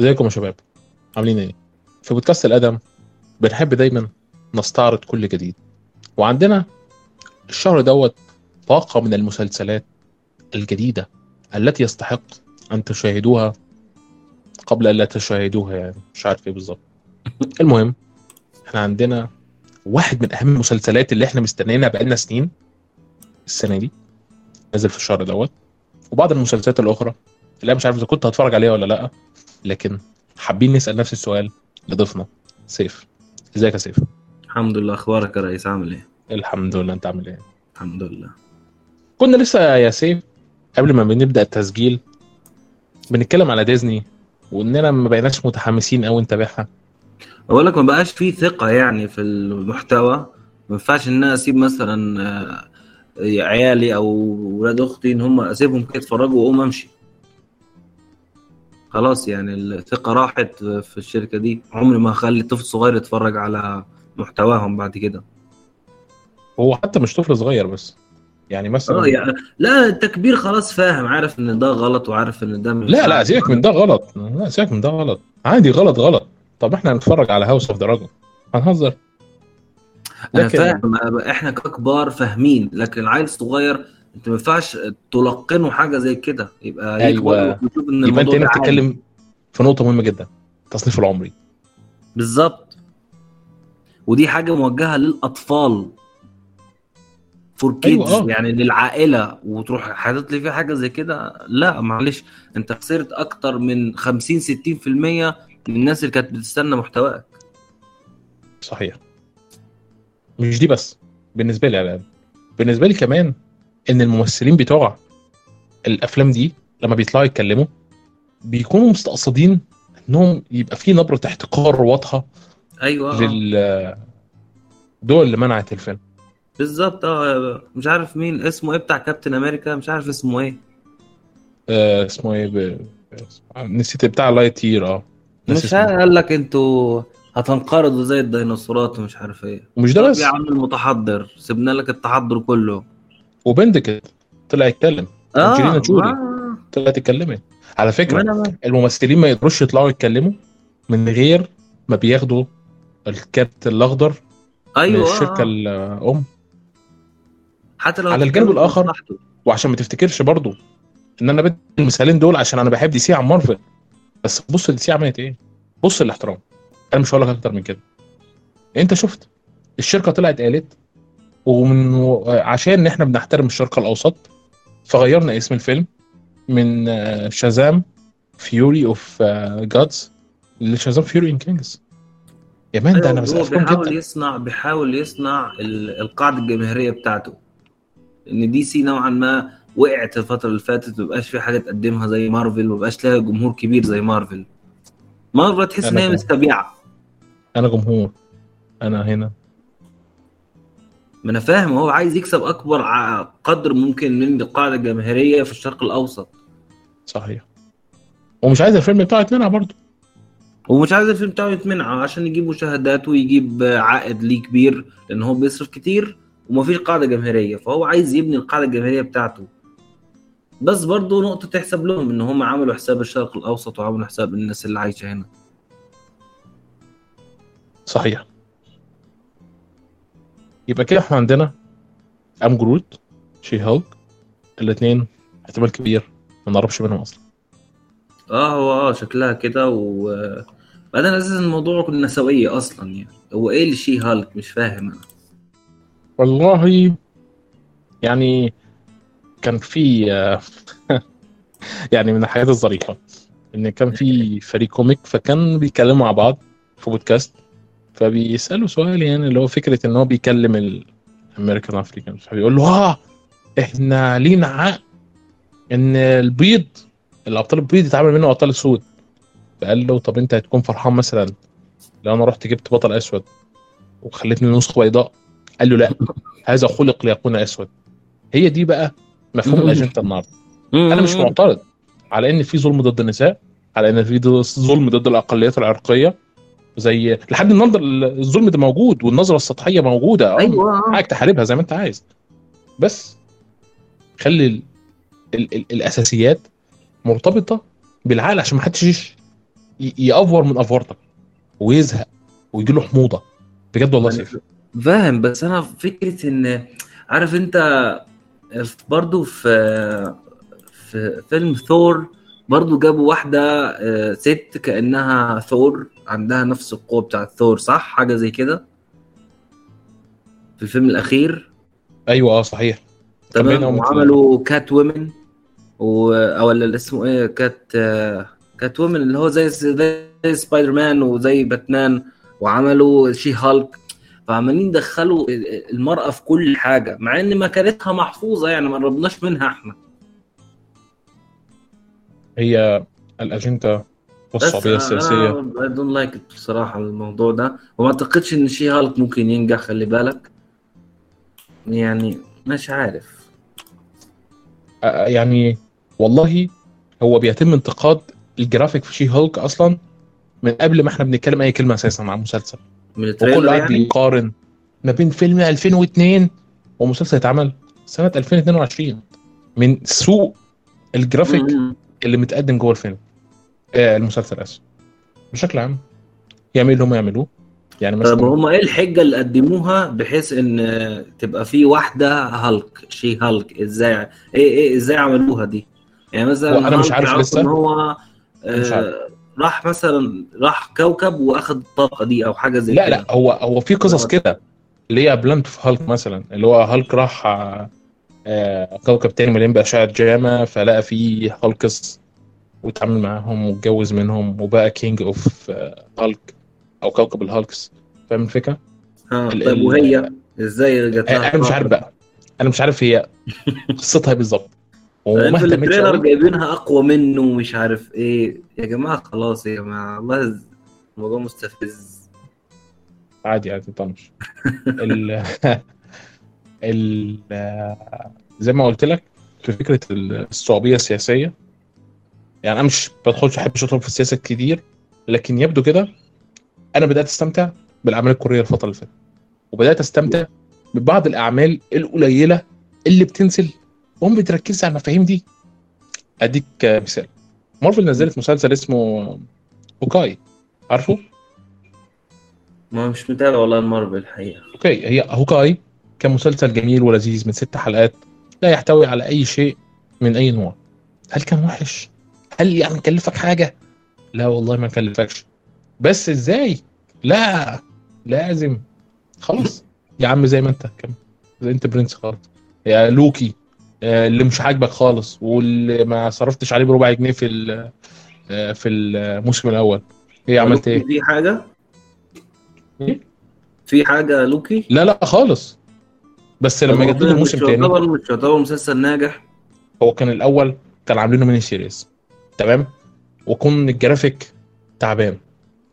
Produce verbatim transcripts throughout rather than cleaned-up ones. ازيكم يا شباب، عاملين ايه؟ في بودكاست القدم بنحب دايما نستعرض كل جديد، وعندنا الشهر دوت طاقة من المسلسلات الجديدة التي يستحق ان تشاهدوها قبل ان لا تشاهدوها، يعني مش عارف ايه بالظبط. المهم احنا عندنا واحد من اهم المسلسلات اللي احنا مستنيينها بقالنا سنين، السنة دي نزل في الشهر دوت، وبعض المسلسلات الاخرى اللي مش عارف اذا كنت هتفرج عليها ولا لا، لكن حابين نسأل نفس السؤال لضيفنا سيف. ازيك يا سيف؟ الحمد لله. اخبارك يا رئيس؟ عامل ايه؟ الحمد لله. انت عامل ايه؟ الحمد لله. كنا لسه يا سيف قبل ما بنبدأ التسجيل بنتكلم على ديزني، واننا ما بقيناش متحمسين قوي نتابعها. اقول لك ما بقاش فيه ثقة يعني في المحتوى، ما ينفعش ان انا اسيب مثلا عيالي او ولاد اختي ان هم اسيبهم كده يتفرجوا واقوم امشي. خلاص يعني الثقة راحت في الشركة دي، عمري ما هخلي طفل صغير يتفرج على محتواهم بعد كده. هو حتى مش طفل صغير بس يعني مثلا يعني لا التكبير خلاص فاهم، عارف ان ده غلط وعارف ان ده مش لا لا سيبك من ده غلط لا سيبك من ده غلط عادي غلط غلط. طب احنا هنتفرج على هاوس اوف ذا دراجون هنهزر؟ انا فاهم، احنا ككبار فاهمين، لكن العيل الصغير انت ما ينفعش تلقنه حاجه زي كده، يبقى ايوه ان يبقى انت هنا بتتكلم في نقطه مهمه جدا، تصنيف العمري بالظبط، ودي حاجه موجهه للاطفال فور كيدز. أيوة. يعني للعائله، وتروح حاطط لي فيها حاجه زي كده، لا معلش انت خسرت اكتر من خمسين ستين بالمية من الناس اللي كانت بتستنى محتواك. صحيح. مش دي بس بالنسبه لي، على بالنسبه لي كمان ان الممثلين بتوع الافلام دي لما بيطلعوا يتكلموا بيكونوا مستقصدين انهم يبقى في نبره احتقار واضحه. ايوه. لل دول اللي منعت الفيلم بالظبط. اه مش عارف مين اسمه ايه بتاع كابتن امريكا، مش عارف اسمه ايه آه اسمه ايه ب... نسيت بتاع لايت يير. اه مش قال لك انتوا هتنقرضوا زي الديناصورات ومش عارف ايه، ومش ده بس يا عم المتحضر، سيبنا لك التحضر كله. وبندكت طلع يتكلم، انجلينا جولي آه. طلعت اتكلمت. على فكره الممثلين ما يقدروش يطلعوا يتكلموا من غير ما بياخدوا الكارت الاخضر. ايوه. من الشركه الام. حتى لو على الجانب الاخر صحته. وعشان ما تفتكرش برضو ان انا بدي المثالين دول عشان انا بحب دي سي عن مارفل، بس بص دي سي عملت ايه، بص الاحترام. انا مش هقول لك اكتر من كده. انت شفت الشركه طلعت قالت ومن عشان احنا بنحترم الشرق الاوسط فغيرنا اسم الفيلم من شازام فيوري اوف جادز لشازام فيوري ان كينجز. يا مان ده انا بسالكم جدا. بيحاول يصنع بيحاول يصنع القاعده الجماهيريه بتاعته، ان دي سي نوعا ما وقعت الفتره اللي فاتت، مبقاش في حاجه تقدمها زي مارفل، ومبقاش لها جمهور كبير زي مارفل. مارفل تحس ان هي مستبيعه. انا جمهور، انا هنا ما انا فاهم، هو عايز يكسب اكبر قدر ممكن من القاعده الجماهيريه في الشرق الاوسط. صحيح. ومش عايز الفيلم بتاعه يتمنع برضه، ومش عايز الفيلم بتاعه يتمنع عشان يجيب مشاهدات ويجيب عائد ليه كبير، لان هو بيصرف كتير ومفيش قاعده جماهيريه، فهو عايز يبني القاعده الجماهيريه بتاعته. بس برضه نقطه تحسب لهم ان هم عملوا حساب الشرق الاوسط وعملوا حساب الناس اللي عايشه هنا. صحيح. يبقى كده احنا عندنا ام جروت شي هولك الاثنين احتمال كبير ما نقربش منهم اصلا. اه هو اه شكلها كده. وبعدين اساس الموضوع كنا سويه اصلا، يعني هو ايه اللي شي هولك؟ مش فاهم انا والله. يعني كان في يعني من الحاجات الظريفه ان كان في فريق كوميك، فكان بيكلموا مع بعض في بودكاست، فبيسأله سؤال يعني اللي هو فكرة ان هو بيكلم الامريكان افريكان، فبيقول له اه احنا لينا عقل ان البيض الابطال البيض يتعامل منه ابطال السود. فقال له طب انت هتكون فرحان مثلا لو انا رحت جبت بطل اسود وخليتني نسخة بيضاء؟ قال له لا، هذا خلق ليكون اسود. هي دي بقى مفهوم الاجندة النهارده. انا مش معترض على ان في ظلم ضد النساء، على ان في ظلم ضد الاقليات العرقية، زي لحد النهارده الظلم ده موجود والنظره السطحيه موجوده. ايوه عايز تحاربها زي ما انت عايز، بس خلي ال... ال... ال... الاساسيات مرتبطه بالعقل عشان ما حدش يأفور من أفورتك ويزهق ويجيله حموضة بجد والله. سيف فاهم، بس أنا فكرة إن عارف أنت برضو في في فيلم ثور برضو جابوا واحدة ست كأنها ثور عندها نفس القوة بتاع ثور، صح حاجة زي كده في الفيلم الأخير؟ أيوة آه صحيح تمام. وعملوا كات وومن و أو اللي اسمه إيه كات كات وومن اللي هو زي زي سبايدر مان وزي باتمان، وعملوا شي هالك، فعمالين دخلوا المرأة في كل حاجة مع إن مكانتها محفوظة يعني ما قربناش منها إحنا. هي الأجندة والصعوبية السياسية. I don't like it بصراحة الموضوع ده، وما أعتقدش إن شي هالك ممكن ينجح، خلي بالك يعني مش عارف يعني والله. هو بيتم انتقاد الجرافيك في شي هالك أصلاً من قبل ما احنا بنتكلم أي كلمة أساساً مع مسلسل، وكل عاد يعني؟ بيقارن ما بين فيلم ألفين واثنين ومسلسل اتعمل سنة ألفين واثنين وعشرين من سوء الجرافيك م- اللي متقدم جوه الفيلم آه المسلسل أساساً. بشكل عام يعملوا اللي هم يعملوه يعني. مثلا طب هم ايه الحجه اللي قدموها بحيث ان تبقى في واحده هالك شي هالك؟ ازاي ايه ايه ازاي عملوها دي يعني؟ مثلا انا مش عارف لسه هو آه راح مثلا راح كوكب واخد الطاقه دي او حاجه زي لا كده. لا هو هو في قصص كده اللي هي بلانت في هالك مثلا، اللي هو هالك راح آه كوكب تاني مليان باشعه جاما فلقى فيه هالكس وتعامل معاهم واتجوز منهم وبقى كينج اوف آه هالك او كوكب الهالكس. فاهم الفكره؟ اه طيب وهي ازاي رجعت؟ انا مش عارف بقى، انا مش عارف هي قصتها بالظبط وما اهتمتش. جايبينها اقوى منه ومش عارف ايه يا جماعه. خلاص يا جماعه والله الموضوع مستفز. عادي عادي طنش ال ال زي ما قلت لك في فكره الصعوبيه السياسيه يعني. انا مش بدخلش احب اشطر في السياسه كتير، لكن يبدو كده انا بدات استمتع بالاعمال الكوريه الفتره اللي فاتت، وبدات استمتع ببعض الاعمال القليله اللي بتنزل وهم بيركزوا على المفاهيم دي. اديك مثال، مارفل نزلت مسلسل اسمه هوكاي، عارفه؟ ما مش متابع والله مارفل الحقيقه. اوكي، هي هوكاي كان مسلسل جميل ولذيذ من ست حلقات لا يحتوي على اي شيء من اي نوع. هل كان وحش؟ هل يعني كلفك حاجه؟ لا والله ما كلفكش، بس ازاي؟ لا لازم خلاص يا عم زي ما انت كم زي انت برنس خالص يا لوكي اللي مش عاجبك خالص واللي ما صرفتش عليه بربع جنيه في في الموسم الاول. ايه عملت ايه؟ في حاجه في حاجه لوكي لا لا خالص، بس لما جددوا الموسم الثاني يعتبر مسلسل ناجح. هو كان الاول كان عاملينه ميني سيريز تمام، وكون الجرافيك تعبان،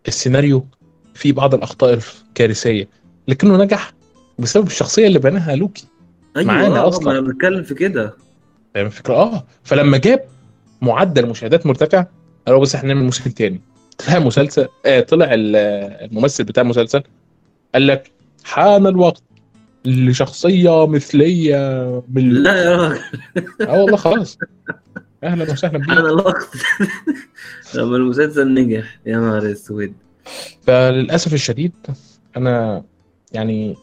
السيناريو فيه بعض الأخطاء الكارثية، لكنه نجح بسبب الشخصية اللي بناها لوكي. أيوة معانا آه أصلاً. أنا بتكلم في كده. يعني فكرة آه. فلما جاب معدل مشاهدات مرتفع قالوا بس إحنا نعمل مسلسل تاني. طلع مسلسل آه طلع الممثل بتاع المسلسل قال لك حان الوقت لشخصية مثلية من لا يا راجل. آه والله خلاص. أهلا وسهلا بيك. حان الوقت. لما المسلسل نجح يا نهار اسود. فللأسف الشديد أنا يعني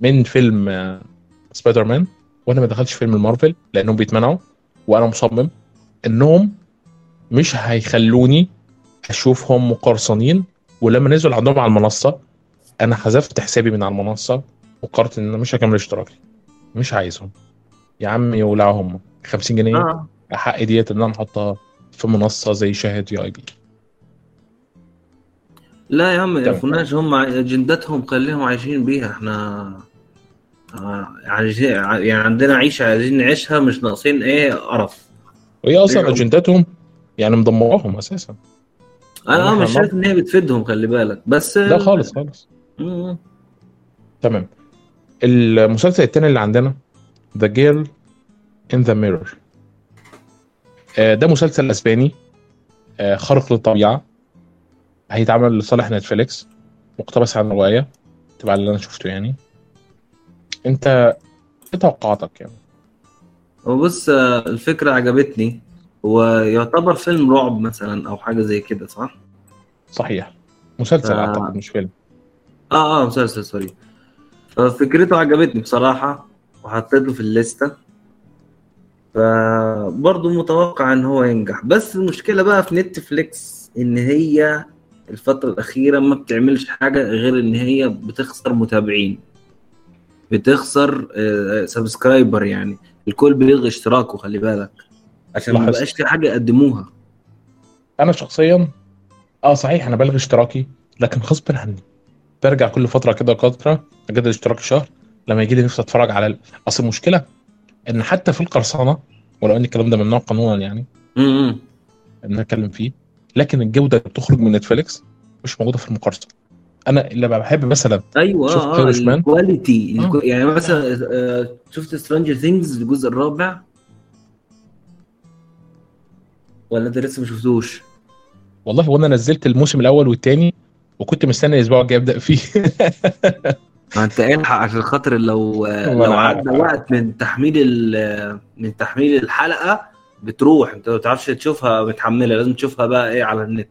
من فيلم سبايدر مان وأنا ما دخلتش فيلم المارفل لأنهم بيتمنعوا، وأنا مصمم إنهم مش هيخلوني أشوفهم مقرصنين. ولما نزل عندهم على المنصة أنا حذفت حسابي من على المنصة وقررت إن مش هكمل اشتراكي، مش عايزهم يا عم يولعهم خمسين جنيه آه. أحق ديت إن أنا نحطها في منصة زي شاهد يو آي بي. لا يا عم الفناش هم اجندتهم خليهم عايشين بيها، احنا يعني عندنا عيشه عايزين نعيشها مش ناقصين ايه قرف. وهي اصلا اجندتهم يعني مدمراهم اساسا. انا مش شايف ان هي بتفيدهم خلي بالك، بس لا خالص خالص. م- تمام. المسلسل الثاني اللي عندنا The Girl in the Mirror، ده مسلسل اسباني خارق للطبيعه، هيتعمل لصالح نتفليكس، مقتبس عن رواية تبع اللي أنا شفته يعني. أنت إيه توقعاتك يعني؟ وبص الفكرة عجبتني، ويعتبر فيلم رعب مثلا أو حاجة زي كده صح؟ صحيح مسلسل آه. اعتقد مش فيلم اه اه مسلسل سوري. ففكرته عجبتني بصراحه وحطيته في الليسته، فبرضه متوقع ان هو ينجح. بس المشكله بقى في نتفليكس ان هي الفتره الاخيره ما بتعملش حاجه غير ان هي بتخسر متابعين، بتخسر سبسكرايبر، يعني الكل بيلغي اشتراكه، خلي بالك عشان ما بقاش في حاجه يقدموها. انا شخصيا اه صحيح انا بلغي اشتراكي، لكن غصب عني برجع كل فتره كده فتره اجدد اشتراك شهر لما يجي لي نفسي اتفرج على ال... اصل المشكله ان حتى في القرصنه، ولو ان الكلام ده ممنوع قانونا يعني امم ان اتكلم فيه، لكن الجوده اللي بتخرج من نتفليكس مش موجوده في المقارنه. انا اللي بحب مثلا ايوه اه الكواليتي آه. يعني مثلا آه شفت سترينجر ثينجز الجزء الرابع ولا انت لسه ما شفتوش؟ والله وانا نزلت الموسم الاول والثاني وكنت مستني الاسبوع الجاي ابدا فيه. انت الحق عشان خاطر لو لو عدى وقت من تحميل من تحميل الحلقه بتروح، انت ما تعرفش تشوفها متحمله، لازم تشوفها بقى ايه على النت.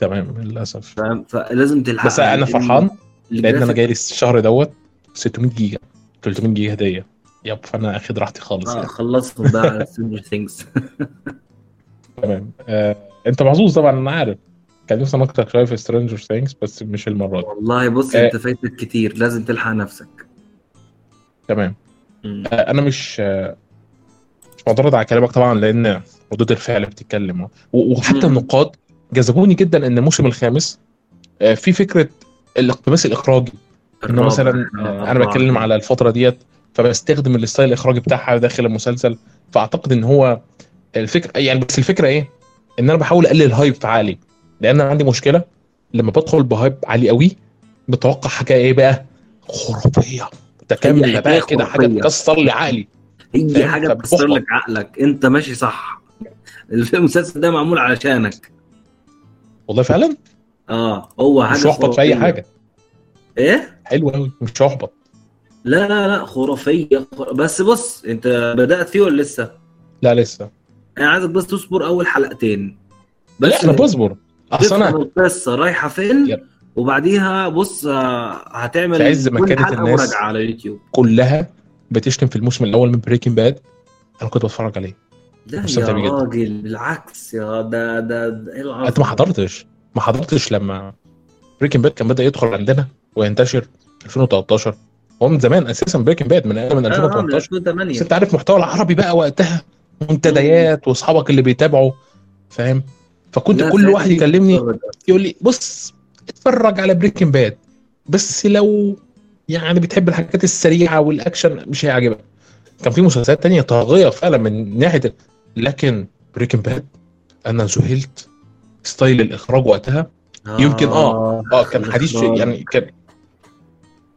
تمام للاسف فلازم تلحق. بس انا فرحان لان انا جاي لي الشهر دوت ستمية جيجا تلتمية جيجا هديه ياب، فانا اخد راحتي خالص آه يعني. خلصت بقى على سينجر ثينجز. تمام آه، انت محظوظ طبعا انا عارف، كان نفسي مقطع شويه في سترينجر ثينجز بس مش المره دي والله. بص آه، انت فايتك كتير، لازم تلحق نفسك. تمام آه، انا مش آه، مش معترض على كلامك طبعا لان ردود الفعل بتتكلم وحتى النقاد جذبوني جدا. ان الموسم الخامس آه، في فكره الاقتباس الاخراجي، انه مثلا آه، انا بتكلم على الفتره ديت فبستخدم الستايل الاخراجي بتاعها داخل المسلسل، فاعتقد ان هو الفكره يعني. بس الفكره ايه؟ ان انا بحاول اقلل هايب عالي، لان انا عندي مشكله لما بدخل بهايب عالي قوي بتوقع حاجه ايه بقى خرافيه تكمل بقى كده، حاجه تكسر لي عقلي. هي حاجه تكسر لك عقلك، انت ماشي صح، المسلسل ده معمول علشانك والله فعلا. اه هو حاجه مش هحبط في اي حاجه. ايه حلو قوي مش هحبط، لا لا لا خرافيه. بس بص انت بدات فيه ولا لسه؟ لا لسه، انا عايزك بس تصبر اول حلقتين بس. انا بصبر اصلا القصه رايحه فين، وبعديها بص هتعمل عز مكانه الناس على يوتيوب كلها بتشتم في الموسم الاول من بريكنج باد. انا كنت بتفرج عليه ده يا راجل، بالعكس يا ده ده ايه انت ما حضرتش ما حضرتش لما بريكنج باد كان بدا يدخل عندنا وينتشر ألفين وتلتاشر. هو من زمان اساسا بريكنج باد من من ألفين وتمنتاشر، بس انت عارف محتوى العربي بقى وقتها منتديات واصحابك اللي بيتابعوا فاهم. فكنت كل واحد يكلمني يقول لي بص اتفرج على بريكنج باد، بس لو يعني بتحب الحاجات السريعه والاكشن مش هيعجبك. كان في مسلسلات تانية طاغيه فعلا من ناحيه، لكن بريكنج باد انا ذهلت ستايل الاخراج وقتها آه يمكن اه اه كان حديث يعني كان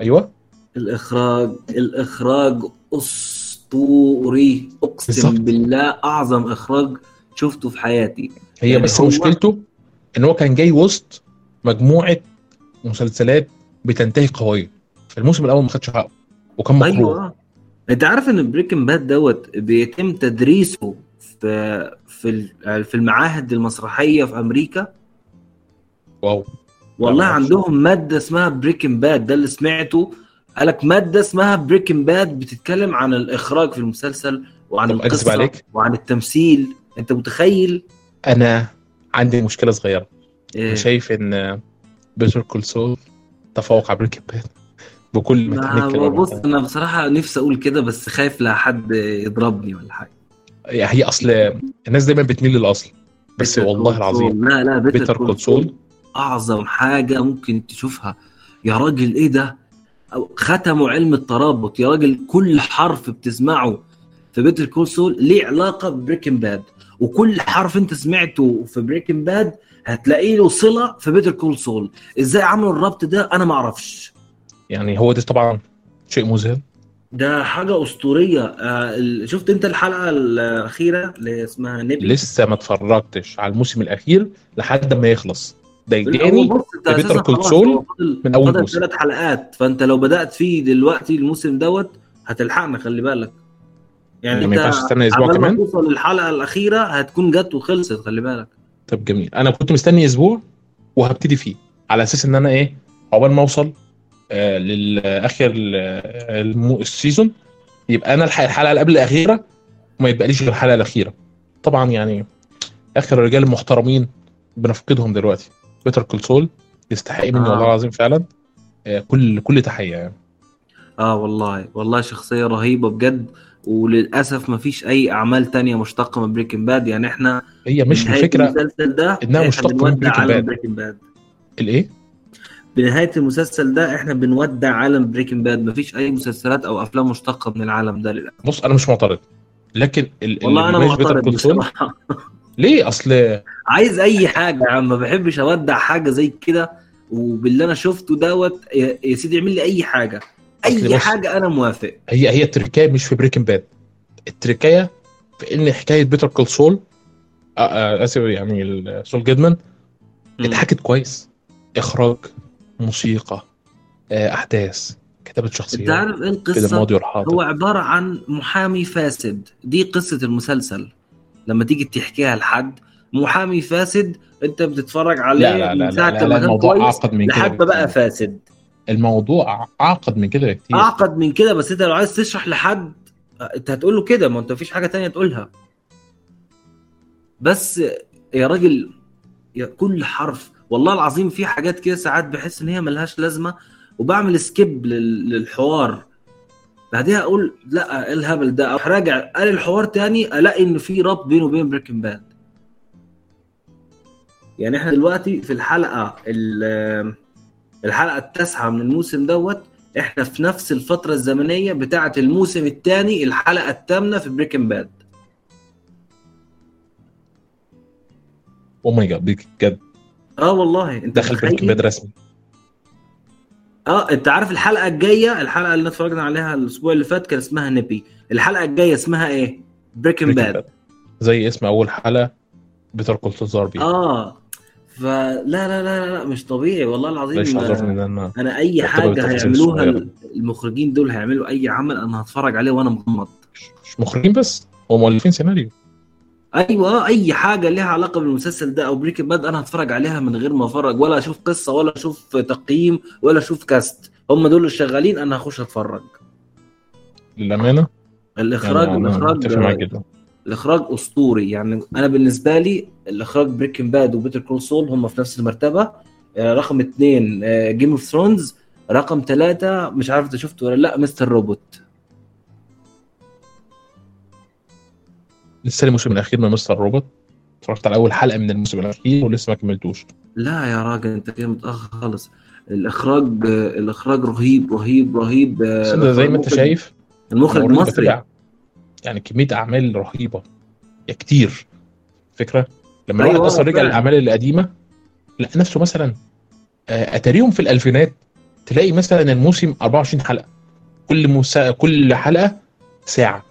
ايوه الاخراج الاخراج اسطوري اقسم بالزبط. بالله اعظم اخراج شفته في حياتي. هي يعني بس مشكلته ان هو كان جاي وسط مجموعه مسلسلات بتنتهي قويه، فالموسم الاول ما خدش حقه وكان مخروق. ايوه انت عارف ان بريكنج باد دوت بيتم تدريسه في في في المعاهد المسرحيه في امريكا. واو والله عندهم ماده اسمها بريكنج باد، ده اللي سمعته قالك ماده اسمها بريكنج باد بتتكلم عن الاخراج في المسلسل وعن القصه وعن التمثيل. انت متخيل انا عندي مشكله صغيره إيه؟ شايف ان بيتر كول سول تفوق على بريكنج باد بكل ما تحمل كلام. بص انا بصراحه نفسي اقول كده بس خايف لا حد يضربني ولا حاجه. هي اصل الناس دايما بتميل للاصل بس والله العظيم لا لا بيتر كول سول اعظم حاجه ممكن تشوفها يا راجل. ايه ده ختموا علم الترابط يا راجل، كل حرف بتسمعه في بيتر كول سول ليه علاقه ببريكنج باد، وكل حرف انت سمعته في بريكنج باد هتلاقي له صله في بيتر كول سول. ازاي عملوا الربط ده انا ما اعرفش يعني. هو ده طبعا شيء مذهل، ده حاجه اسطوريه آه. شفت انت الحلقه الاخيره اللي اسمها نبي؟ لسه ما اتفرجتش على الموسم الاخير لحد ما يخلص ده يجاني بيتر كول سول من اول موسم ثلاث حلقات، فانت لو بدات فيه دلوقتي الموسم دوت هتلحقنا خلي بالك يعني. انت عمال ما توصل للحلقة الأخيرة هتكون جت وخلصت خلي بالك. طب جميل، أنا كنت مستني أسبوع وهبتدي فيه على اساس ان انا ايه عقبال ما اوصل آه للاخر السيزون يبقى انا الحق الحلقه اللي قبل الاخيره وما يبقاليش غير الحلقه الاخيره. طبعا يعني اخر الرجال المحترمين بنفقدهم دلوقتي. بيتر كول سول يستحق مني آه. والله العظيم فعلا آه كل كل تحيه يعني. اه والله والله شخصيه رهيبه بجد. وللاسف مفيش اي اعمال تانية مشتقه من بريكنج باد. يعني احنا هي مش الفكره المسلسل ده انها مشتقه من بريكنج باد. الايه بنهايه المسلسل ده احنا بنودع عالم بريكنج باد. مفيش اي مسلسلات او افلام مشتقه من العالم ده للأسف. بص انا مش معترض لكن ال والله انا معترض ليه اصل عايز اي حاجه عم ما بحبش اودع حاجه زي كده. وباللي انا شفته دوت يا سيدي اعمل لي اي حاجه اي حاجه انا موافق. هي هي التركية مش في بريكنج باد. التركية في ان حكايه بيتر كول سول اسف يعني سول جيدمان اتحكت كويس. اخراج موسيقى احداث كتابه شخصيه. تعرف ايه القصه؟ هو عباره عن محامي فاسد. دي قصه المسلسل لما تيجي تحكيها لحد. محامي فاسد انت بتتفرج عليه لا لا لا لا لا الموضوع اعقد من كده بقى. فاسد الموضوع اعقد من كده كتير. اعقد من كده بس انت لو عايز تشرح لحد انت هتقول له كده. ما انت مفيش حاجه تانية تقولها. بس يا راجل يا كل حرف والله العظيم في حاجات كده ساعات بحس ان هي ملهاش لازمه وبعمل سكيب للحوار. بعدها اقول لا الهبل ده اروح راجع قال الحوار تاني الاقي ان في ربط بينه وبين بريكنج باد. يعني احنا دلوقتي في الحلقه الحلقه التاسعه من الموسم دوت. احنا في نفس الفتره الزمنيه بتاعه الموسم الثاني الحلقه الثامنه في بريكنج باد. او ماي جاد بجد. اه والله انت دخل بريكنج باد رسمي. اه انت عارف الحلقه الجايه الحلقه اللي اتفرجنا عليها الاسبوع اللي فات كان اسمها نبي. الحلقه الجايه اسمها ايه؟ بريكنج باد زي اسم اول حلقه بيتر كول سول. اه فلا لا لا لا مش طبيعي والله العظيم. أنا, انا اي حاجه هيعملوها المخرجين دول هيعملوا اي عمل انا هتفرج عليه وانا مغمض. مش مخرجين بس هم مؤلفين سيناريو. ايوه اي حاجه لها علاقه بالمسلسل ده او بريكنج باد انا هتفرج عليها من غير ما افرج ولا اشوف قصه ولا اشوف تقييم ولا اشوف كاست. هم دول الشغالين انا هخش اتفرج للامانه. الاخراج يعني الاخراج الاخراج اسطوري. يعني انا بالنسبه لي الاخراج بريكنج باد وبيتر كول سول هم في نفس المرتبه. رقم اتنين جيم اوف ثرونز. رقم تلاتة مش عارف انت شفته ولا لا مستر روبوت. لسه الموسم الاخير من مستر روبوت اتفرجت على اول حلقه من الموسم الاخير ولسه ما كملتوش. لا يا راجل انت كده متاخر خالص. الاخراج الاخراج رهيب رهيب رهيب. زي ما انت شايف المخرج المصري يعني كميه اعمال رهيبه كتير. فكره لما الواحد اصلا رجع للاعمال القديمه لقى نفسه مثلا اتاريهم في الالفينات تلاقي مثلا الموسم أربعة وعشرين حلقه كل موسم كل حلقه ساعه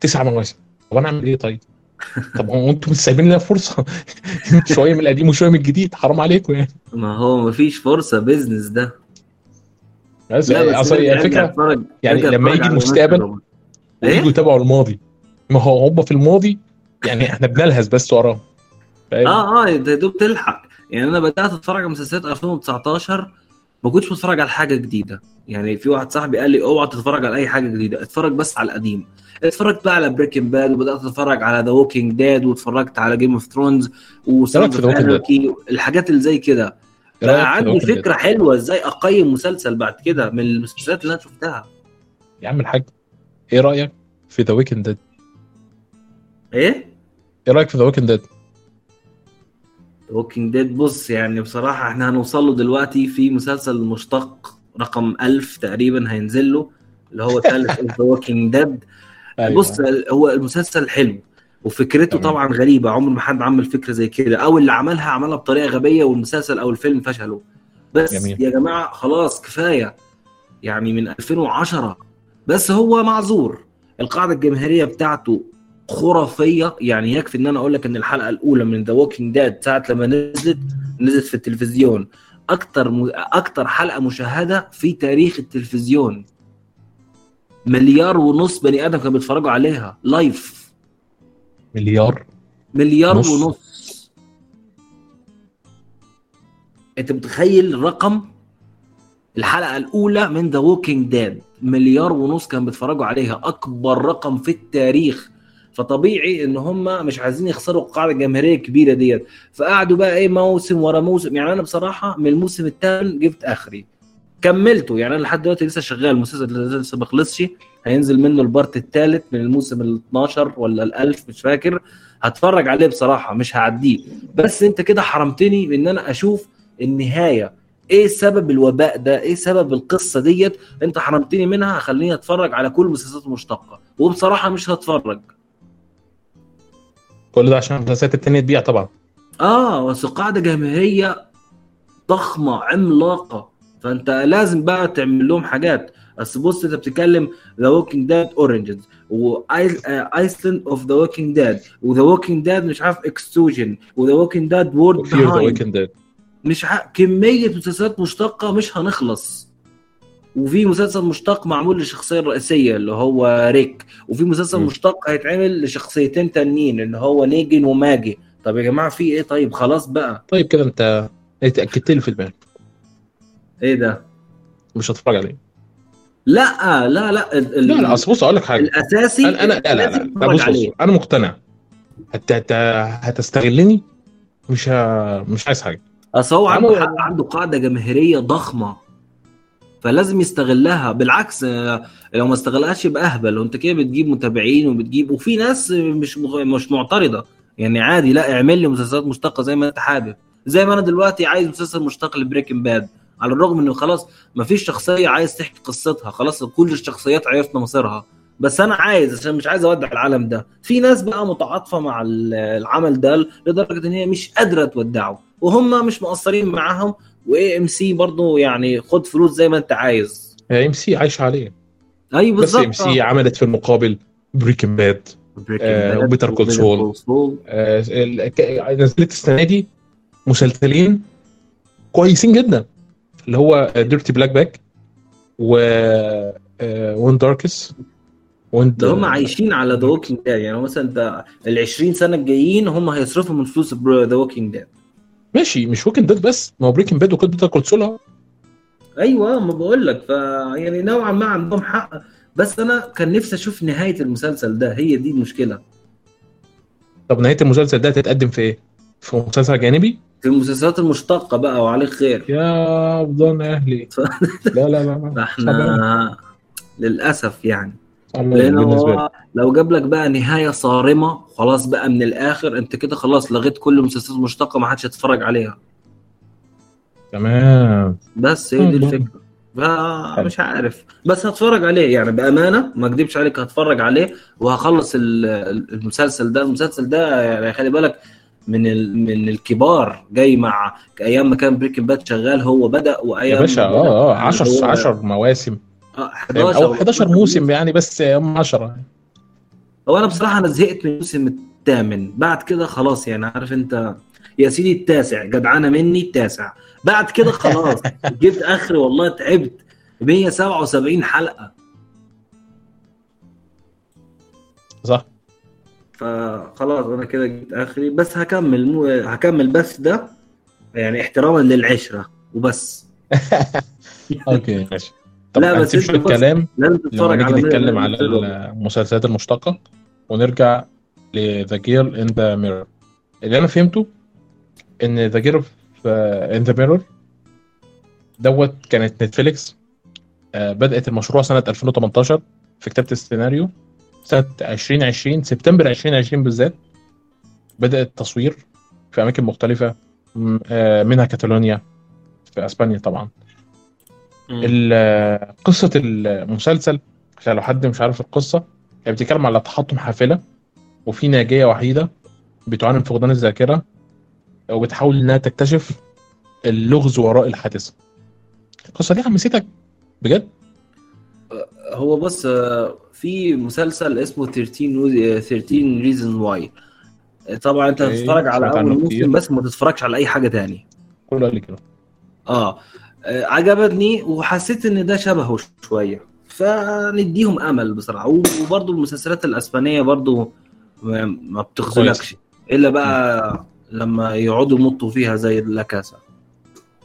تسعة مواسم. طب انا اعمل ايه؟ طيب طب انتم مش سايبين لنا فرصه شويه من القديم وشويه من الجديد حرام عليكم يعني. ما هو مفيش فرصه بيزنس ده. بس الفكره يعني لما يجي المستقبل يجوا يتابعوا الماضي. ما هو هم في الماضي يعني احنا بنلهز بس وراهم. اه اه يا دوب تلحق. يعني انا بدات اتفرج على مسلسلات ألفين وتسعتاشر ما كنتش بتفرج على حاجه جديده. يعني في واحد صاحبي قال لي اوعى تتفرج على اي حاجه جديده اتفرج بس على القديم. اتفرجت بقى على بريكنج باد وبدات اتفرج على ذا ووكينج ديد واتفرجت على جيم اوف ثرونز وسلسله الحاجات اللي زي كده. بقى عندي فكره حلوه ازاي اقيم مسلسل بعد كده من المسلسلات اللي انا شفتها. يا عم الحاج ايه رايك في ذا ووكينج ديد؟ ايه ايه رايك في ذا ووكينج ديد؟ ذا ووكينج ديد بص يعني بصراحه احنا هنوصل له دلوقتي في مسلسل مشتق رقم ألف تقريبا هينزل له اللي هو ثالث ذا ووكينج ديد. بص هو المسلسل حلو وفكرته طبعا غريبه. عمر ما حد عمل فكره زي كده او اللي عملها عملها بطريقه غبيه والمسلسل او الفيلم فشلوا. بس جميل. يا جماعه خلاص كفايه يعني من ألفين وعشرة. بس هو معذور القاعده الجماهيريه بتاعته خرافيه. يعني يكفي ان انا اقول لك ان الحلقه الاولى من ذا ووكينج ديد ساعه لما نزلت نزلت في التلفزيون اكتر م... اكتر حلقه مشاهده في تاريخ التلفزيون. مليار ونص بني ادم كانوا بيتفرجوا عليها لايف. مليار مليار ونص. ونص انت متخيل رقم الحلقه الاولى من The Walking Dead مليار ونص كان بيتفرجوا عليها, اكبر رقم في التاريخ. فطبيعي ان هم مش عايزين يخسروا القاعده الجماهيريه الكبيره ديت, فقعدوا بقى ايه موسم ورا موسم. يعني انا بصراحه من الموسم الثامن جبت اخري كملته, يعني انا لحد دلوقتي لسه شغال المسلسل لسه ما خلصش, هينزل منه البارت الثالث من الموسم ال اتناشر ولا ال ألف مش فاكر, هتفرج عليه بصراحه مش هعديه. بس انت كده حرمتني من ان انا اشوف النهايه, ايه سبب الوباء ده, ايه سبب القصه ديت, انت حرمتني منها. خليني اتفرج على كل المسلسلات المشتقه, وبصراحه مش هتفرج كل ده عشان المسلسلات التانية تبيع طبعا. اه بس قاعده جماهيريه ضخمه عملاقه, فانت لازم بقى تعمل لهم حاجات. بس بص انت بتتكلم The Walking Dead Oranges و Iceland of the Walking Dead و The Walking Dead مش عارف Extrusion و The Walking Dead World Behind, مش ع... كمية مسلسلات مشتقة مش هنخلص. وفي مسلسل مشتق معمول للشخصية الرئيسية اللي هو ريك, وفي مسلسل م. مشتق هيتعمل لشخصيتين تانيين اللي هو نيجن وماجي. طب يا جماعة في ايه؟ طيب خلاص بقى, طيب كده انت اتأكدت لي في البال ايه ده مش هتفرج عليه. لا لا لا ال... لا لا بص اقول لك حاجه الاساسي انا انا لا لا, لا. بص انا مقتنع هت... هت... هتستغلني مش ه... مش عايز حاجه. اصل هو عنده حق, عنده قاعده جماهيريه ضخمه فلازم يستغلها. بالعكس لو ما استغلهاش يبقى اهبل, وانت كده بتجيب متابعين وبتجيب, وفي ناس مش مش معترضه يعني عادي, لا اعمل لي مسلسلات مشتقه زي ما انت حابب. زي ما انا دلوقتي عايز مسلسل مشتق لبريكنج باد, على الرغم انه خلاص مفيش شخصيه عايز تحكي قصتها, خلاص كل الشخصيات عرفنا مصيرها, بس انا عايز عشان مش عايز اودع العالم ده. في ناس بقى متعاطفه مع العمل ده لدرجه ان هي مش قادره تودعه, وهم مش مقصرين معاهم. واي ام سي برضه يعني خد فلوس زي ما انت عايز, اي ام سي عايش عليه. اي بالظبط, بس ام سي عملت في المقابل بريكنج باد وبيتر كول سول, نزلت السنه دي مسلسلين كويسين جدا اللي هو ديرتي بلاك باك و وان داركس. وانت هم عايشين على ذا ووكينج ديد, يعني مثلا العشرين سنه الجايين هم هيصرفوا من فلوس ذا ووكينج ديد. ماشي مش ووكينج ديد بس, ما هو بريكنج باد وكده بتاكل سولها. ايوه ما بقول لك, ف يعني نوعا ما عندهم حق, بس انا كان نفسي اشوف نهايه المسلسل ده, هي دي المشكله. طب نهايه المسلسل ده هتتقدم في ايه؟ في مسلسل جانبي, في المسلسلات المشتقة بقى وعليك خير يا بضان أهلي. لا لا لا فاحنا للأسف يعني لأنه لو جاب لك بقى نهاية صارمة خلاص بقى من الآخر, انت كده خلاص لغيت كل المسلسلات المشتقة ما حدش يتفرج عليها. تمام بس هي دي الفكرة بقى, مش عارف بس هتفرج عليه يعني بأمانة ما اكدبش عليك, هتفرج عليه وهخلص المسلسل ده. المسلسل ده يعني خلي بالك من ال... من الكبار جاي مع ايام ما كان بريكنج باد شغال, هو بدا وايام يا باشا اه اه عشرة عشرة مواسم اه حداشر او حداشر موسم يعني, بس هم عشرة. هو انا بصراحه انا زهقت من الموسم الثامن بعد كده خلاص, يعني عارف انت يا سيدي التاسع جدعانه مني التاسع بعد كده خلاص جبت اخري والله, تعبت. مية وسبعة وسبعين حلقه صح, فخلاص انا كده جيت اخري. بس هكمل مو هكمل بس ده يعني احتراما للعشرة وبس. اوكي ماشي. طب لا بس مش الكلام, لازم نتفرج على نتكلم على المسلسلات المشتقه ونرجع ل The Girl in the Mirror. اللي انا فهمته ان The Girl in the Mirror دوت كانت نتفليكس بدات المشروع سنه ألفين وتمنتاشر في كتابه السيناريو, سنة ألفين وعشرين سبتمبر ألفين وعشرين بالذات بدأت التصوير في أماكن مختلفة منها كاتالونيا في أسبانيا طبعا. قصة المسلسل لو حد مش عارف القصة, يعني بتتكلم على تحطم حافلة وفي ناجية وحيدة بتعاني من فقدان الذاكرة وبتحاول إنها تكتشف اللغز وراء الحادثة. القصة دي حمستك بجد؟ هو بص في مسلسل اسمه ثيرتين ريزون واي, طبعا انت هتتفرج على اول موسم بس ما تتفرجش على اي حاجه تاني. كله قال كده اه عجبتني وحسيت ان ده شبهه شويه, فنديهم امل بصراحه. وبرده المسلسلات الاسبانيه برده ما بتخذلكش الا بقى لما يقعدوا يمطوا فيها زي لا كاسا.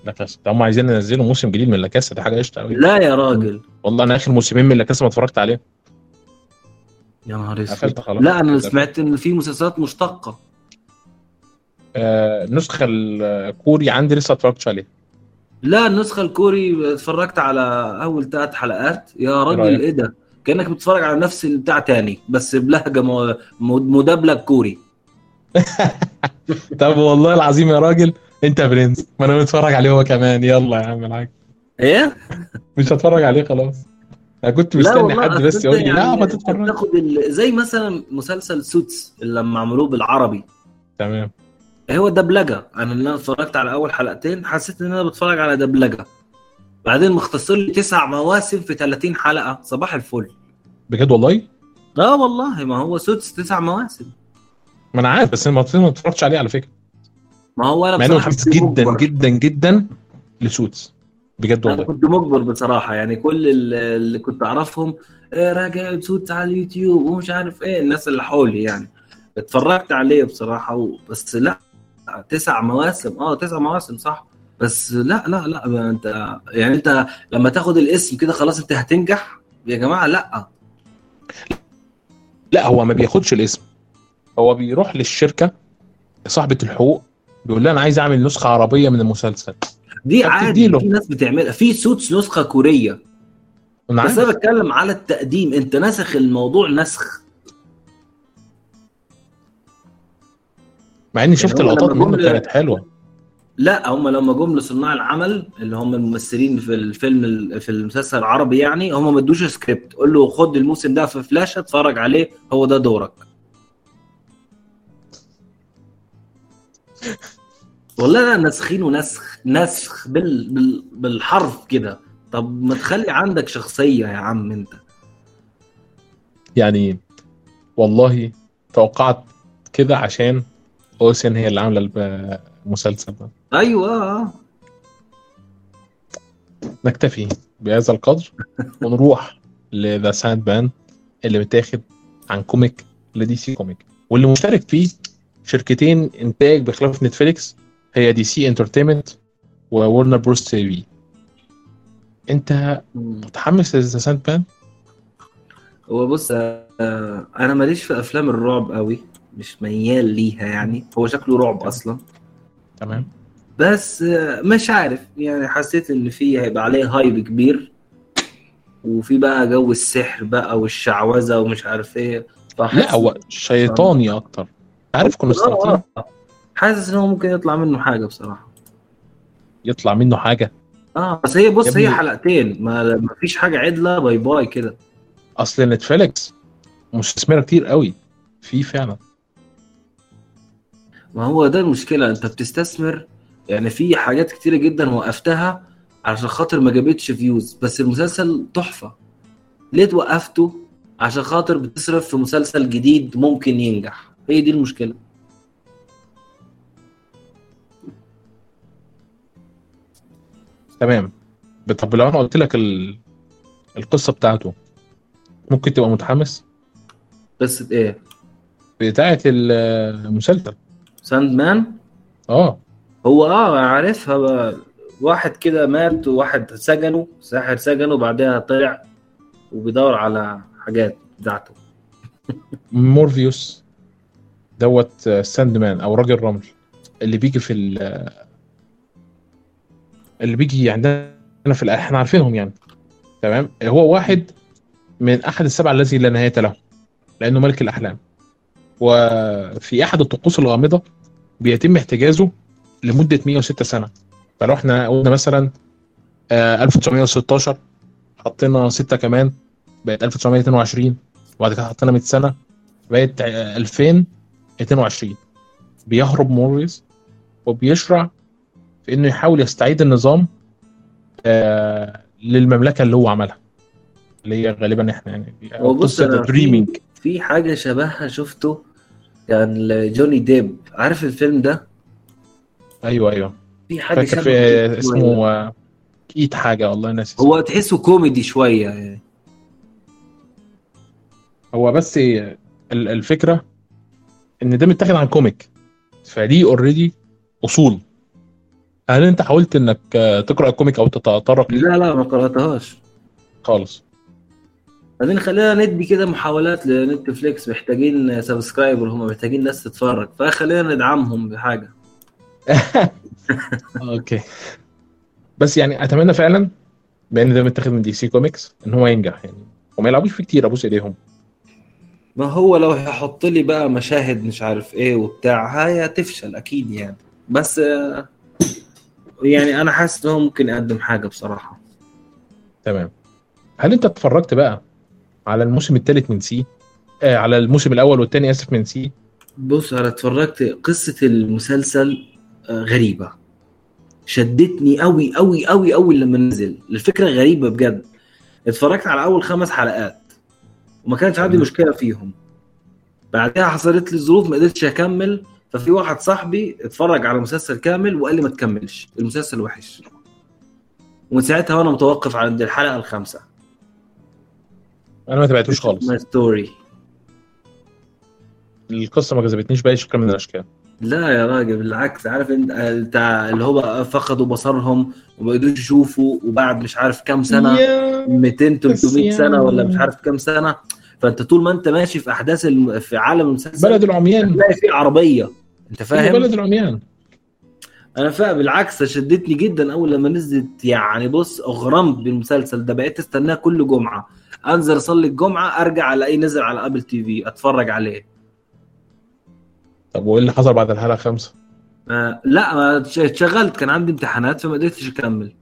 نفست. هم عايزين ينزلوا موسم جديد من لا كاسا، دي حاجه قشطه قوي. لا يا راجل والله انا اخر موسمين من لا كاسا ما اتفرجت عليهم. يا نهار اسود. لا انا سمعت ان في مسلسلات مشتقه. آه النسخه الكوري عندي لسه اتفرجتش عليها. لا النسخه الكوري اتفرجت على اول ثلاث حلقات يا راجل. ايه ده؟ كانك بتتفرج على نفس البتاع تاني بس بلهجه مدبلج كوري. طب والله العظيم يا راجل انت برنس. ما انا متفرج عليه هو كمان. يلا يا عم العاج ايه مش هتفرج عليه خلاص. انا كنت مستني حد بس يقول لي يعني لا ما تتفرج. تاخد ال... زي مثلا مسلسل سوتس اللي لما عملوه بالعربي تمام هو دبلجه. انا اللي انا اتفرجت على اول حلقتين حسيت ان انا بتفرج على دبلجه، بعدين مختصر لي تسع مواسم في ثلاثين حلقه. صباح الفل بجد والله. لا والله ما هو سوتس تسع مواسم. ما انا عارف بس انا ما اتفرجتش عليه على فكره. ما هو انا بصراحه جدا مجبر. جدا جدا لسوتس بجد والله. كنت مجبر بصراحه يعني كل اللي كنت اعرفهم راجع سوتس على اليوتيوب ومش عارف ايه الناس اللي حولي يعني اتفرجت عليه بصراحه. بس لا تسع مواسم اه تسع مواسم صح. بس لا لا لا انت يعني انت لما تاخد الاسم كده خلاص انت هتنجح يا جماعه. لا لا هو ما بياخدش الاسم، هو بيروح للشركه صاحبه الحقوق بيقول لها انا عايز اعمل نسخه عربيه من المسلسل. دي عادي في ناس بتعملها في سوتس نسخه كوريه. بس انا بتكلم على التقديم. انت نسخ الموضوع نسخ. مع اني شفت يعني اللقطات منه كانت حلوه. لا هم لما جم لصناع العمل اللي هم الممثلين في الفيلم في المسلسل العربي يعني هم ما ادوش سكريبت. قول له خد الموسم ده في فلاشه اتفرج عليه هو ده دورك. والله انا نسخين ونسخ نسخ بال... بال... بالحرف كده. طب ما تخلي عندك شخصيه يا عم انت يعني. والله توقعت كده عشان اوسن هي اللي عامله المسلسل ده. ايوه نكتفي بهذا القدر ونروح لذا ساندمان اللي متاخد عن كوميك لدي سي كوميك واللي مشترك فيه شركتين انتاج بخلاف نتفليكس هي دي سي انترتينمنت وورنر بروس تي في. انت متحمس لذا ساندمان؟ هو بص انا ماليش في افلام الرعب قوي مش ميال ليها يعني. هو شكله رعب اصلا تمام بس مش عارف يعني حسيت ان فيه هيبقى عليه هايب كبير وفي بقى جو السحر بقى والشعوذه ومش عارف ايه. لا هو شيطاني اكتر عارف. كنا استراتيجي حاسس ان هو ممكن يطلع منه حاجه بصراحه. يطلع منه حاجه اه بس هي بص هي حلقتين ما فيش حاجه عدله باي باي كده. اصل نتفليكس مستثمره كتير قوي في فعلا. ما هو ده المشكلة انت بتستثمر يعني في حاجات كتيرة جدا وقفتها عشان خاطر ما جابتش فيوز. بس المسلسل تحفة ليه توقفته؟ عشان خاطر بتصرف في مسلسل جديد ممكن ينجح. هي دي المشكلة. تمام. طب لو انا قلت لك ال... القصة بتاعته ممكن تبقى متحمس؟ قصة ايه؟ بتاعة المسلسل ساندمان اه هو اه عارفها. واحد كده مات وواحد سجنه ساحر سجنه وبعدها طلع وبيدور على حاجات بتاعته. مورفيوس دوت ساندمان او راجل رمل اللي بيجي في اللي بيجي عندنا في احنا عارفينهم يعني تمام. هو واحد من احد السبعه الذي لا نهايه له لانه ملك الاحلام. وفي احد الطقوس الغامضه بيتم احتجازه لمده مية وستة سنه. فلو احنا قلنا مثلا ألف وتسعمية وستاشر حطينا ستة كمان بقت ألف وتسعمية واتنين وعشرين وبعد كده حطينا مية سنه بقت ألفين واتنين وعشرين. بيهرب موريس وبيشرع في انه يحاول يستعيد النظام للمملكه اللي هو عملها اللي هي غالبا احنا يعني قصه دريمينج. في حاجه شبهها شفته يعني جوني ديب عارف الفيلم ده؟ ايوه ايوه في حاجه شبه اسمه كيت حاجه والله ناسي. هو تحسه كوميدي شويه يعني. هو بس الفكره ان ده متاخد عن كوميك فدي اوريدي اصول هل انت حاولت انك تقرأ الكوميك او تتطرق؟ لا لا ما قرأتهاش خالص. بعدين خلينا ندي كده محاولات لنتفليكس، محتاجين سبسكرايبر، هم محتاجين ناس تتفرج، فخلينا ندعمهم بحاجة. اوكي بس يعني اتمنى فعلا بان ده متاخد من دي سي كوميكس ان هو ينجح يعني، وما يلعبوش فيه كتير ابوس ايديهم. ما هو لو هيحط لي بقى مشاهد مش عارف ايه وبتاع هي تفشل اكيد يعني، بس يعني انا حاسس ان هو ممكن يقدم حاجه بصراحه. تمام. هل انت اتفرجت بقى على الموسم الثالث من سي آه على الموسم الاول والثاني اسف من سي؟ بص انا اتفرجت، قصه المسلسل غريبه، شدتني قوي قوي قوي قوي لما نزل، الفكره غريبه بجد. اتفرجت على اول خمس حلقات وما كانش عندي مشكله فيهم، بعدها حصلت لي ظروف ما قدرتش اكمل، ففي واحد صاحبي اتفرج على مسلسل كامل وقال لي ما تكملش المسلسل وحش، ومن ساعتها وانا متوقف عند الحلقه الخامسه. انا ما تابعتوش خالص، ستوري القصه ما جذبتنيش باي شكل من الاشكال. لا يا راجل بالعكس، عارف انت اللي هو فقدوا بصرهم وما قدروش يشوفوا، وبعد مش عارف كام سنه مئتين ثلاثمية سنه ولا مش عارف كام سنه، فانت طول ما انت ماشي في احداث الم... في عالم المسلسل بلد العميان تلاقي في عربيه، انت فاهم بلد العميان. انا فاهم بالعكس شدتني جدا اول لما نزلت يعني، بص اغرمت بالمسلسل ده، بقيت استناه كل جمعه، انزل اصلي الجمعه ارجع الاقي نزل على ابل تي في اتفرج عليه. طب وايه اللي حصل بعد الحلقه خمسة؟ آه لا ما اتشغلت، كان عندي امتحانات فما قدرتش اكمل،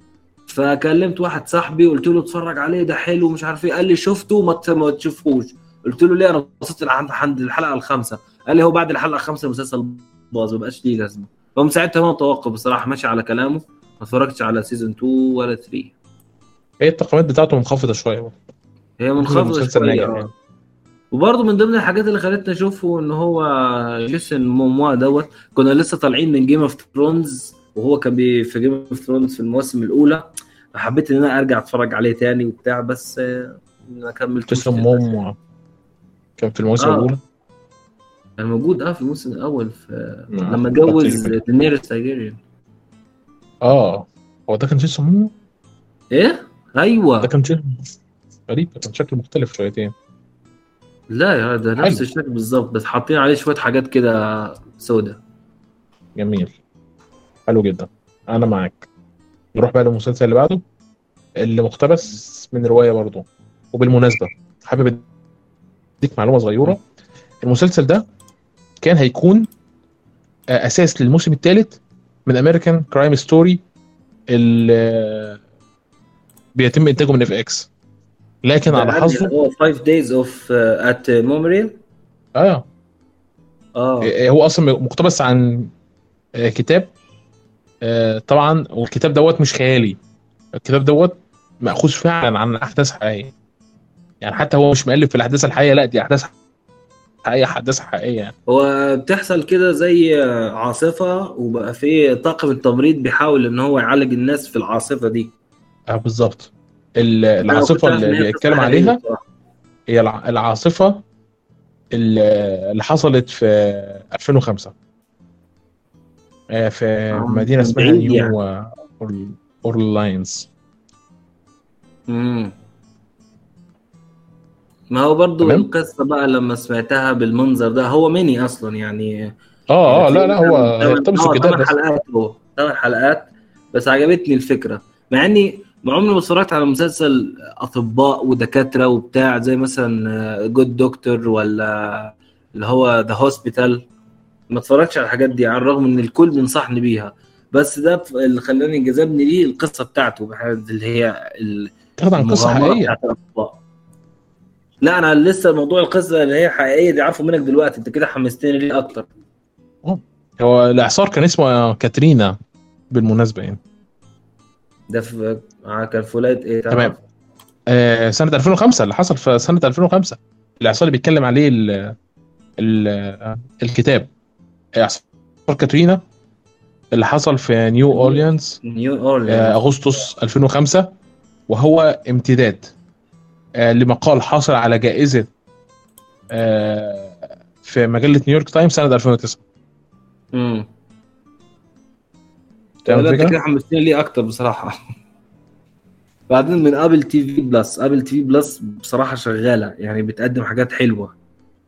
فكلمت واحد صاحبي قلت له اتفرج عليه ده حلو مش عارف ايه، قال لي شفته ما تشوفوش، قلت له ليه انا وصلت لحد الحلقه الخامسه، قال لي هو بعد الحلقه الخامسه مسلسل باظ ما بقاش ليه لازمه، فمن ساعتها انا متوقف بصراحه ماشي على كلامه، ما اتفرجتش على سيزون اتنين ولا تلاتة. ايه التقييمات بتاعته منخفضه شويه، هي منخفضه شويه. وبرضه من ضمن الحاجات اللي خلتنا نشوفه ان هو جيسون موموا دوت، كنا لسه طالعين من جيم اوف ثرونز وهو كان في جيم اوف ثرونز في المواسم الاولى، فحبيت ان انا ارجع اتفرج عليه تاني وبتاع، بس ما كملتوش. جيسون موموا كان في الموسم آه. الاولى كان موجود اه في الموسم الاول في آه. لما اتجوز دينيريس تايجيريان. اه هو ده كان جيسون موموا؟ ايه ايوه ده كان جيسون غريب، كان شكله مختلف شويتين. لا يا ده نفس الشكل بالظبط، بس حاطين عليه شويه حاجات كده سودة. جميل حلو جدا، انا معاك. نروح بقى للمسلسل اللي بعده اللي مقتبس من روايه برضه، وبالمناسبه حابب اديك معلومه صغيره، المسلسل ده كان هيكون اساس للموسم الثالث من امريكان كرايم ستوري اللي بيتم انتاجه من اف اكس، لكن على حظه فايف days of at memory اه اه هو اصلا مقتبس عن كتاب طبعا، والكتاب دوت مش خيالي، الكتاب دوت مأخوذ فعلا عن احداث حقيقيه يعني، حتى هو مش مؤلف في الاحداث الحقيقيه، لا دي احداث حقيقيه احداث حقيقيه. هو بتحصل كده زي عاصفه وبقى في طاقم التمريض بيحاول ان هو يعالج الناس في العاصفه دي. اه بالظبط، العاصفه اللي بيتكلم عليها هي العاصفه اللي حصلت في ألفين وخمسة في مدينه اسمها نيو اورلاينز. امم ما هو برضو القصه بقى لما سمعتها بالمنظر ده، هو ميني اصلا يعني اه اه لا لا هو يطبسوا كده ثمان حلقات، هو ثمان حلقات بس عجبتني الفكره، مع اني عمري ما اتفرجت على مسلسل اطباء ودكاتره وبتاع زي مثلا جود دكتور ولا اللي هو ذا هوسبيتال، ما اتفرجتش على الحاجات دي على الرغم ان الكل بينصحني بيها، بس ده اللي خلاني جذبني ليه القصه بتاعته اللي هي طبعا قصه حقيقيه. لا انا لسه موضوع القصه اللي هي حقيقيه دي عارفه منك دلوقتي، انت كده حمستني ليه اكتر. هو الاعصار كان اسمه كاترينا بالمناسبه يعني، ده في كان في ولايه ايه؟ تمام آه سنه ألفين وخمسة، اللي حصل في سنه ألفين وخمسة الاعصار اللي بيتكلم عليه ال ال الكتاب، اعصار كاترينا اللي حصل في نيو اورليانز نيو اورليانز آه اغسطس ألفين وخمسة، وهو امتداد آه لمقال حصل على جائزه آه في مجله نيويورك تايم سنه ألفين وتسعة. امم لا كده حمستني ليه اكتر بصراحه. بعدين من ابل تي في بلس، ابل تي في بلس بصراحه شغاله يعني، بتقدم حاجات حلوه.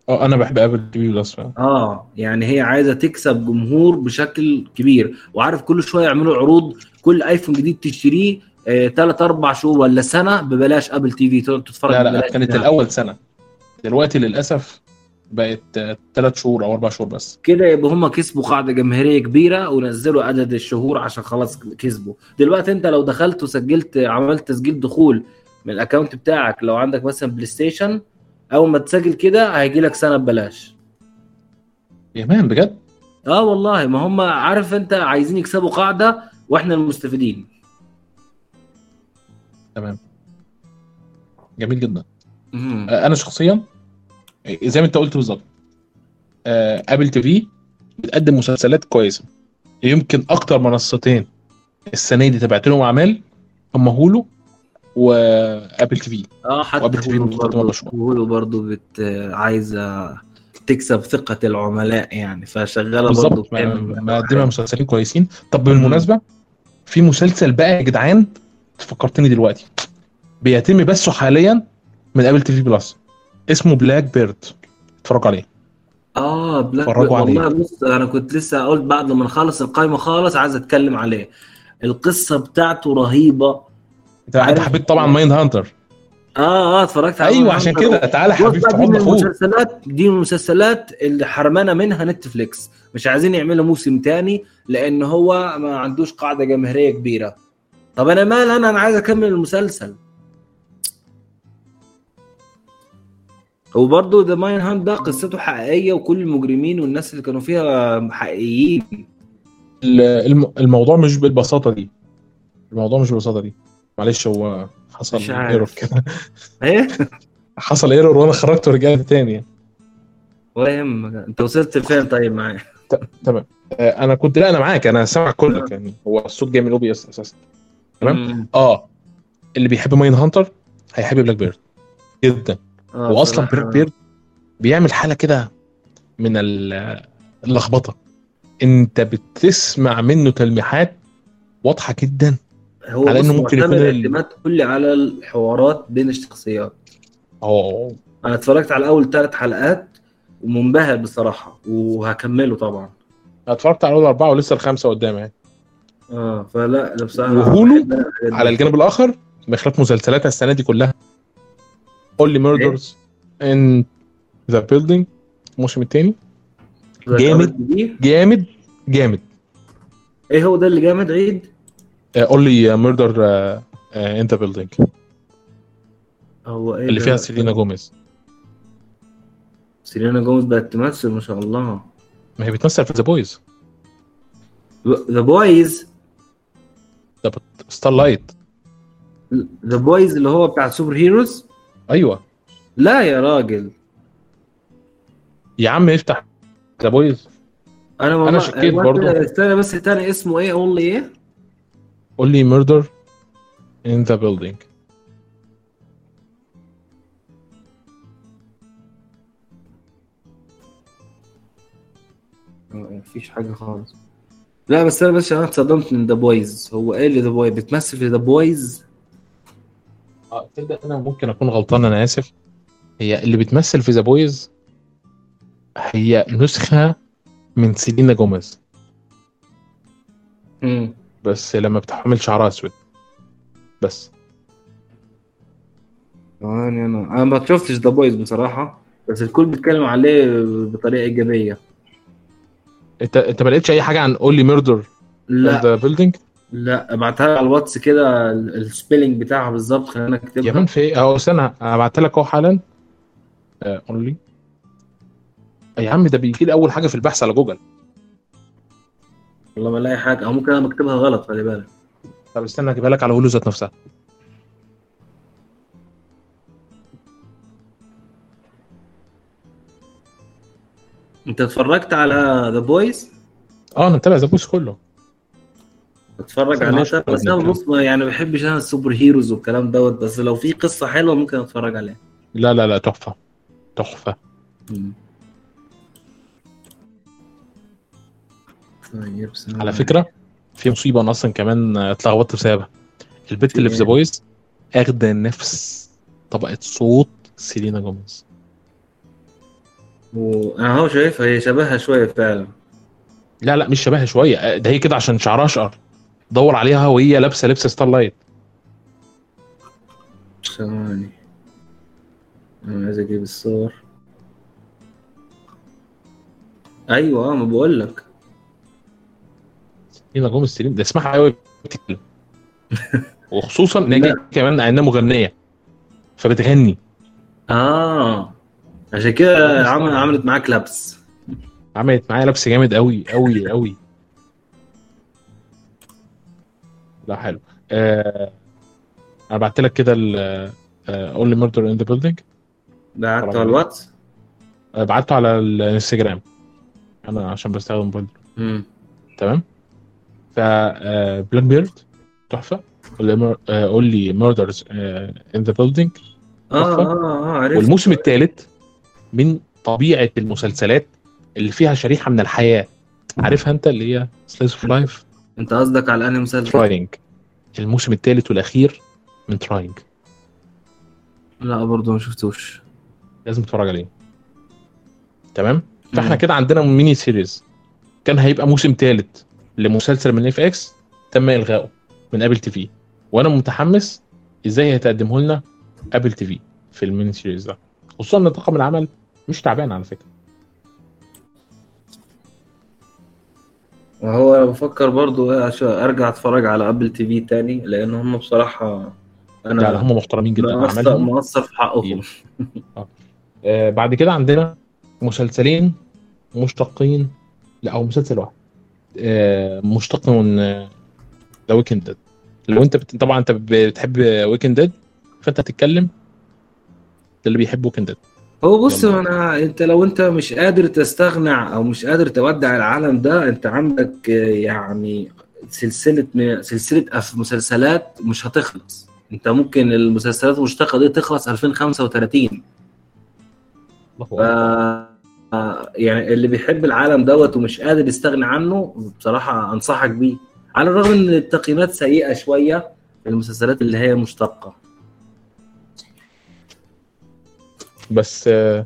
اه انا بحب ابل تي في بلس فعلا. اه يعني هي عايزه تكسب جمهور بشكل كبير، وعارف كل شويه يعملوا عروض، كل ايفون جديد تشتريه ثلاثة أربعة شهور ولا سنه ببلاش ابل تي في تتفرج. لا لا كانت يعني. الاول سنه، دلوقتي للاسف بقت ثلاث شهور او اربع شهور بس كده. يبقى هم كسبوا قاعده جماهيريه كبيره ونزلوا عدد الشهور عشان خلاص كسبوا. دلوقتي انت لو دخلت وسجلت، عملت تسجيل دخول من الاكونت بتاعك، لو عندك مثلا بلاي ستيشن، اول ما تسجل كده هيجي لك سنه ببلاش. يا مان بجد؟ اه والله. ما هم عارف انت عايزين يكسبوا قاعده واحنا المستفيدين. تمام، جميل جدا. مم. انا شخصيا زي ما انت قلت بالظبط، ابل تي في بتقدم مسلسلات كويسه. يمكن اكتر منصتين السنه دي تبعت لهم اعمال هم هولو وابل تي في. اه حتى هولو برضو بت عايزه تكسب ثقه العملاء يعني، فشغاله برضو مقدمه مسلسلين كويسين. طب بالمناسبه في مسلسل بقى يا جدعان فكرتني دلوقتي، بيتم بثه حاليا من ابل تي في بلس، اسمه بلاك بيرد. اتفرج عليه. اه بلاك بيرد والله. بص انا كنت لسه قلت بعد ما نخلص القائمه خالص عايز اتكلم عليه. القصه بتاعته رهيبه. انت عارف حبيت طبعا مايند هانتر. اه اه اتفرجت عليه. ايوه عشان كده تعالى حبيت تعوض اخوك. المسلسلات دي المسلسلات اللي حرمانه منها نتفليكس، مش عايزين يعملوا موسم تاني لان هو ما عندوش قاعده جماهيريه كبيره. طب انا مال انا انا عايز اكمل المسلسل. وبرضه ده ماين هاند ده قصته حقيقيه وكل المجرمين والناس اللي كانوا فيها حقيقيين. الموضوع مش بالبساطه دي، الموضوع مش بالبساطه دي معلش. هو حصل ايرور كده. ايه حصل ايرور وانا خرجت ورجعت تاني. ولا يهمك، انت وصلت فين؟ طيب معايا تمام. انا كنت لا انا معاك، انا سامع كلك يعني. هو الصوت جاي من لوبي اساسا. تمام. اه اللي بيحب ماين هانتر هيحب بلاك بيرد جدا. آه واصلا بيرد, بيرد بيعمل حاله كده من اللخبطه، انت بتسمع منه تلميحات واضحه جدا هو على انه ممكن يكون الاعتماد كله على الحوارات بين الشخصيات. اه انا اتفرجت على اول ثلاث حلقات ومنبهر بصراحه وهكمله طبعا. اتفرجت على اول اربعه ولسه الخامسه قدامي يعني. اه فلا ده بصراحه. هولو على الجانب الاخر بخلاف مسلسلاتها السنه دي كلها، Only Murders in the Building الموسم الثاني جامد جامد جامد. ايه هو ده اللي جامد؟ عيد uh, Only Murder uh, uh, in the Building هو إيه اللي فيها سيلينا جوميز. سيلينا جوميز بقت تمثل ما شاء الله. ما هي بتمثل في The Boys. The Boys ده Starlight. The Boys اللي هو بتاع سوبر هيروز. ايوه. لا يا راجل يا عم افتح ذا بويز. انا ما انا شكيت برضو. استنى بس تاني اسمه ايه؟ قول لي ايه؟ قول لي ميردر ان ذا بيلدينج. ما فيش حاجه خالص. لا بس انا بس انا اتصدمت من ذا بويز. هو ايه اللي ذا بويز بتمثل في ذا بويز؟ اه تصدق انا ممكن اكون غلطان، انا اسف. هي اللي بتمثل في ذا بويز هي نسخه من سيلينا جوميز. امم بس لما بتحمل شعرها اسود بس. يعني انا انا ما شفتش ذا بويز بصراحه، بس الكل بيتكلم عليه بطريقه ايجابيه. انت انت ما لقيتش اي حاجه عن اولي ميردر ذا بيلدينج؟ لا ابعتها على الواتس كده السبيلنج بتاعها بالظبط خلينا نكتبها. يا مان في ايه اهو سنه ابعتها لك اهو حالا. قول لي يا عم ده بيجي لي اول حاجه في البحث على جوجل. والله ما لاقي حاجه، او ممكن انا مكتبها غلط خلي بالك. طب استنى اجيبها لك على هولو ذات نفسها. انت اتفرجت على ذا بويز؟ اه انا متابع ذا بويز كله. اتفرج عليه بس انا بص يعني ما بحبش انا السوبر هيروز والكلام دوت، بس لو في قصه حلوه ممكن اتفرج عليها. لا لا لا تحفه تحفه. على فكره في مصيبه انا اصلا كمان اتلخبطت بسببها. البت اللي في ذا بويز اخده نفس طبقه صوت سيلينا جوميز، وانا هو شايفها هي شبهها شويه فعلا. لا لا مش شبهها شويه، ده هي كده عشان شعرها اشقر. دور عليها وهي لابسه لبس ستارلايت. ثواني انا عايز اجيب الصور. ايوه ما بقول لك هنا جوم السليم ده اسمعها قوي بتتكلم، وخصوصا ناجي كمان انها مغنيه فبتغني. اه عشان كده عمل عملت معاك لبس، عملت معايا لبس جامد قوي قوي قوي. لا حلو. آه انا بعت لك كده اول ميردر ان ذا بيلدينج، بعته على الواتس، بعته على الانستجرام انا عشان بستخدم بولد. امم تمام. ف بلاك بيرد تحفه، قول لي ميردرز ان ذا بيلدينج. اه اه عرفت. والموسم الثالث من طبيعه المسلسلات اللي فيها شريحه من الحياه، عارفها انت اللي هي سلايس اوف لايف. انت قصدك على انهي مسلسل؟ تراينج. الموسم الثالث والاخير من تراينج. لا برضه ما شفتوش، لازم تتفرج عليه. تمام. فاحنا كده عندنا ميني سيريز كان هيبقى موسم ثالث لمسلسل من اف اكس تم الغائه من ابل تي في، وانا متحمس ازاي هتقدمه لنا ابل تي في في الميني سيريز ده، خصوصا ان طاقم العمل مش تعبان على فكره. وهو انا بفكر برضو عشان ارجع اتفرج على ابل تي في تاني، لان هم بصراحه انا هم محترمين جدا، عملهم مقصر في حقهم. آه بعد كده عندنا مسلسلين مشتقين، لا او مسلسل واحد آه مشتق من ذا ويكند ديد. لو انت بت... طبعا انت بتحب ويكند ديد فانت هتتكلم اللي بيحب ويكند ديد. هو بص انا انت لو انت مش قادر تستغنى او مش قادر تودع العالم ده، انت عندك يعني سلسله سلسله مسلسلات مش هتخلص. انت ممكن المسلسلات المشتقه دي تخلص ألفين وخمسة وثلاثين. يعني اللي بيحب العالم دوت ومش قادر يستغنى عنه بصراحه انصحك بيه، على الرغم ان التقييمات سيئه شويه المسلسلات اللي هي مشتقه. بس آه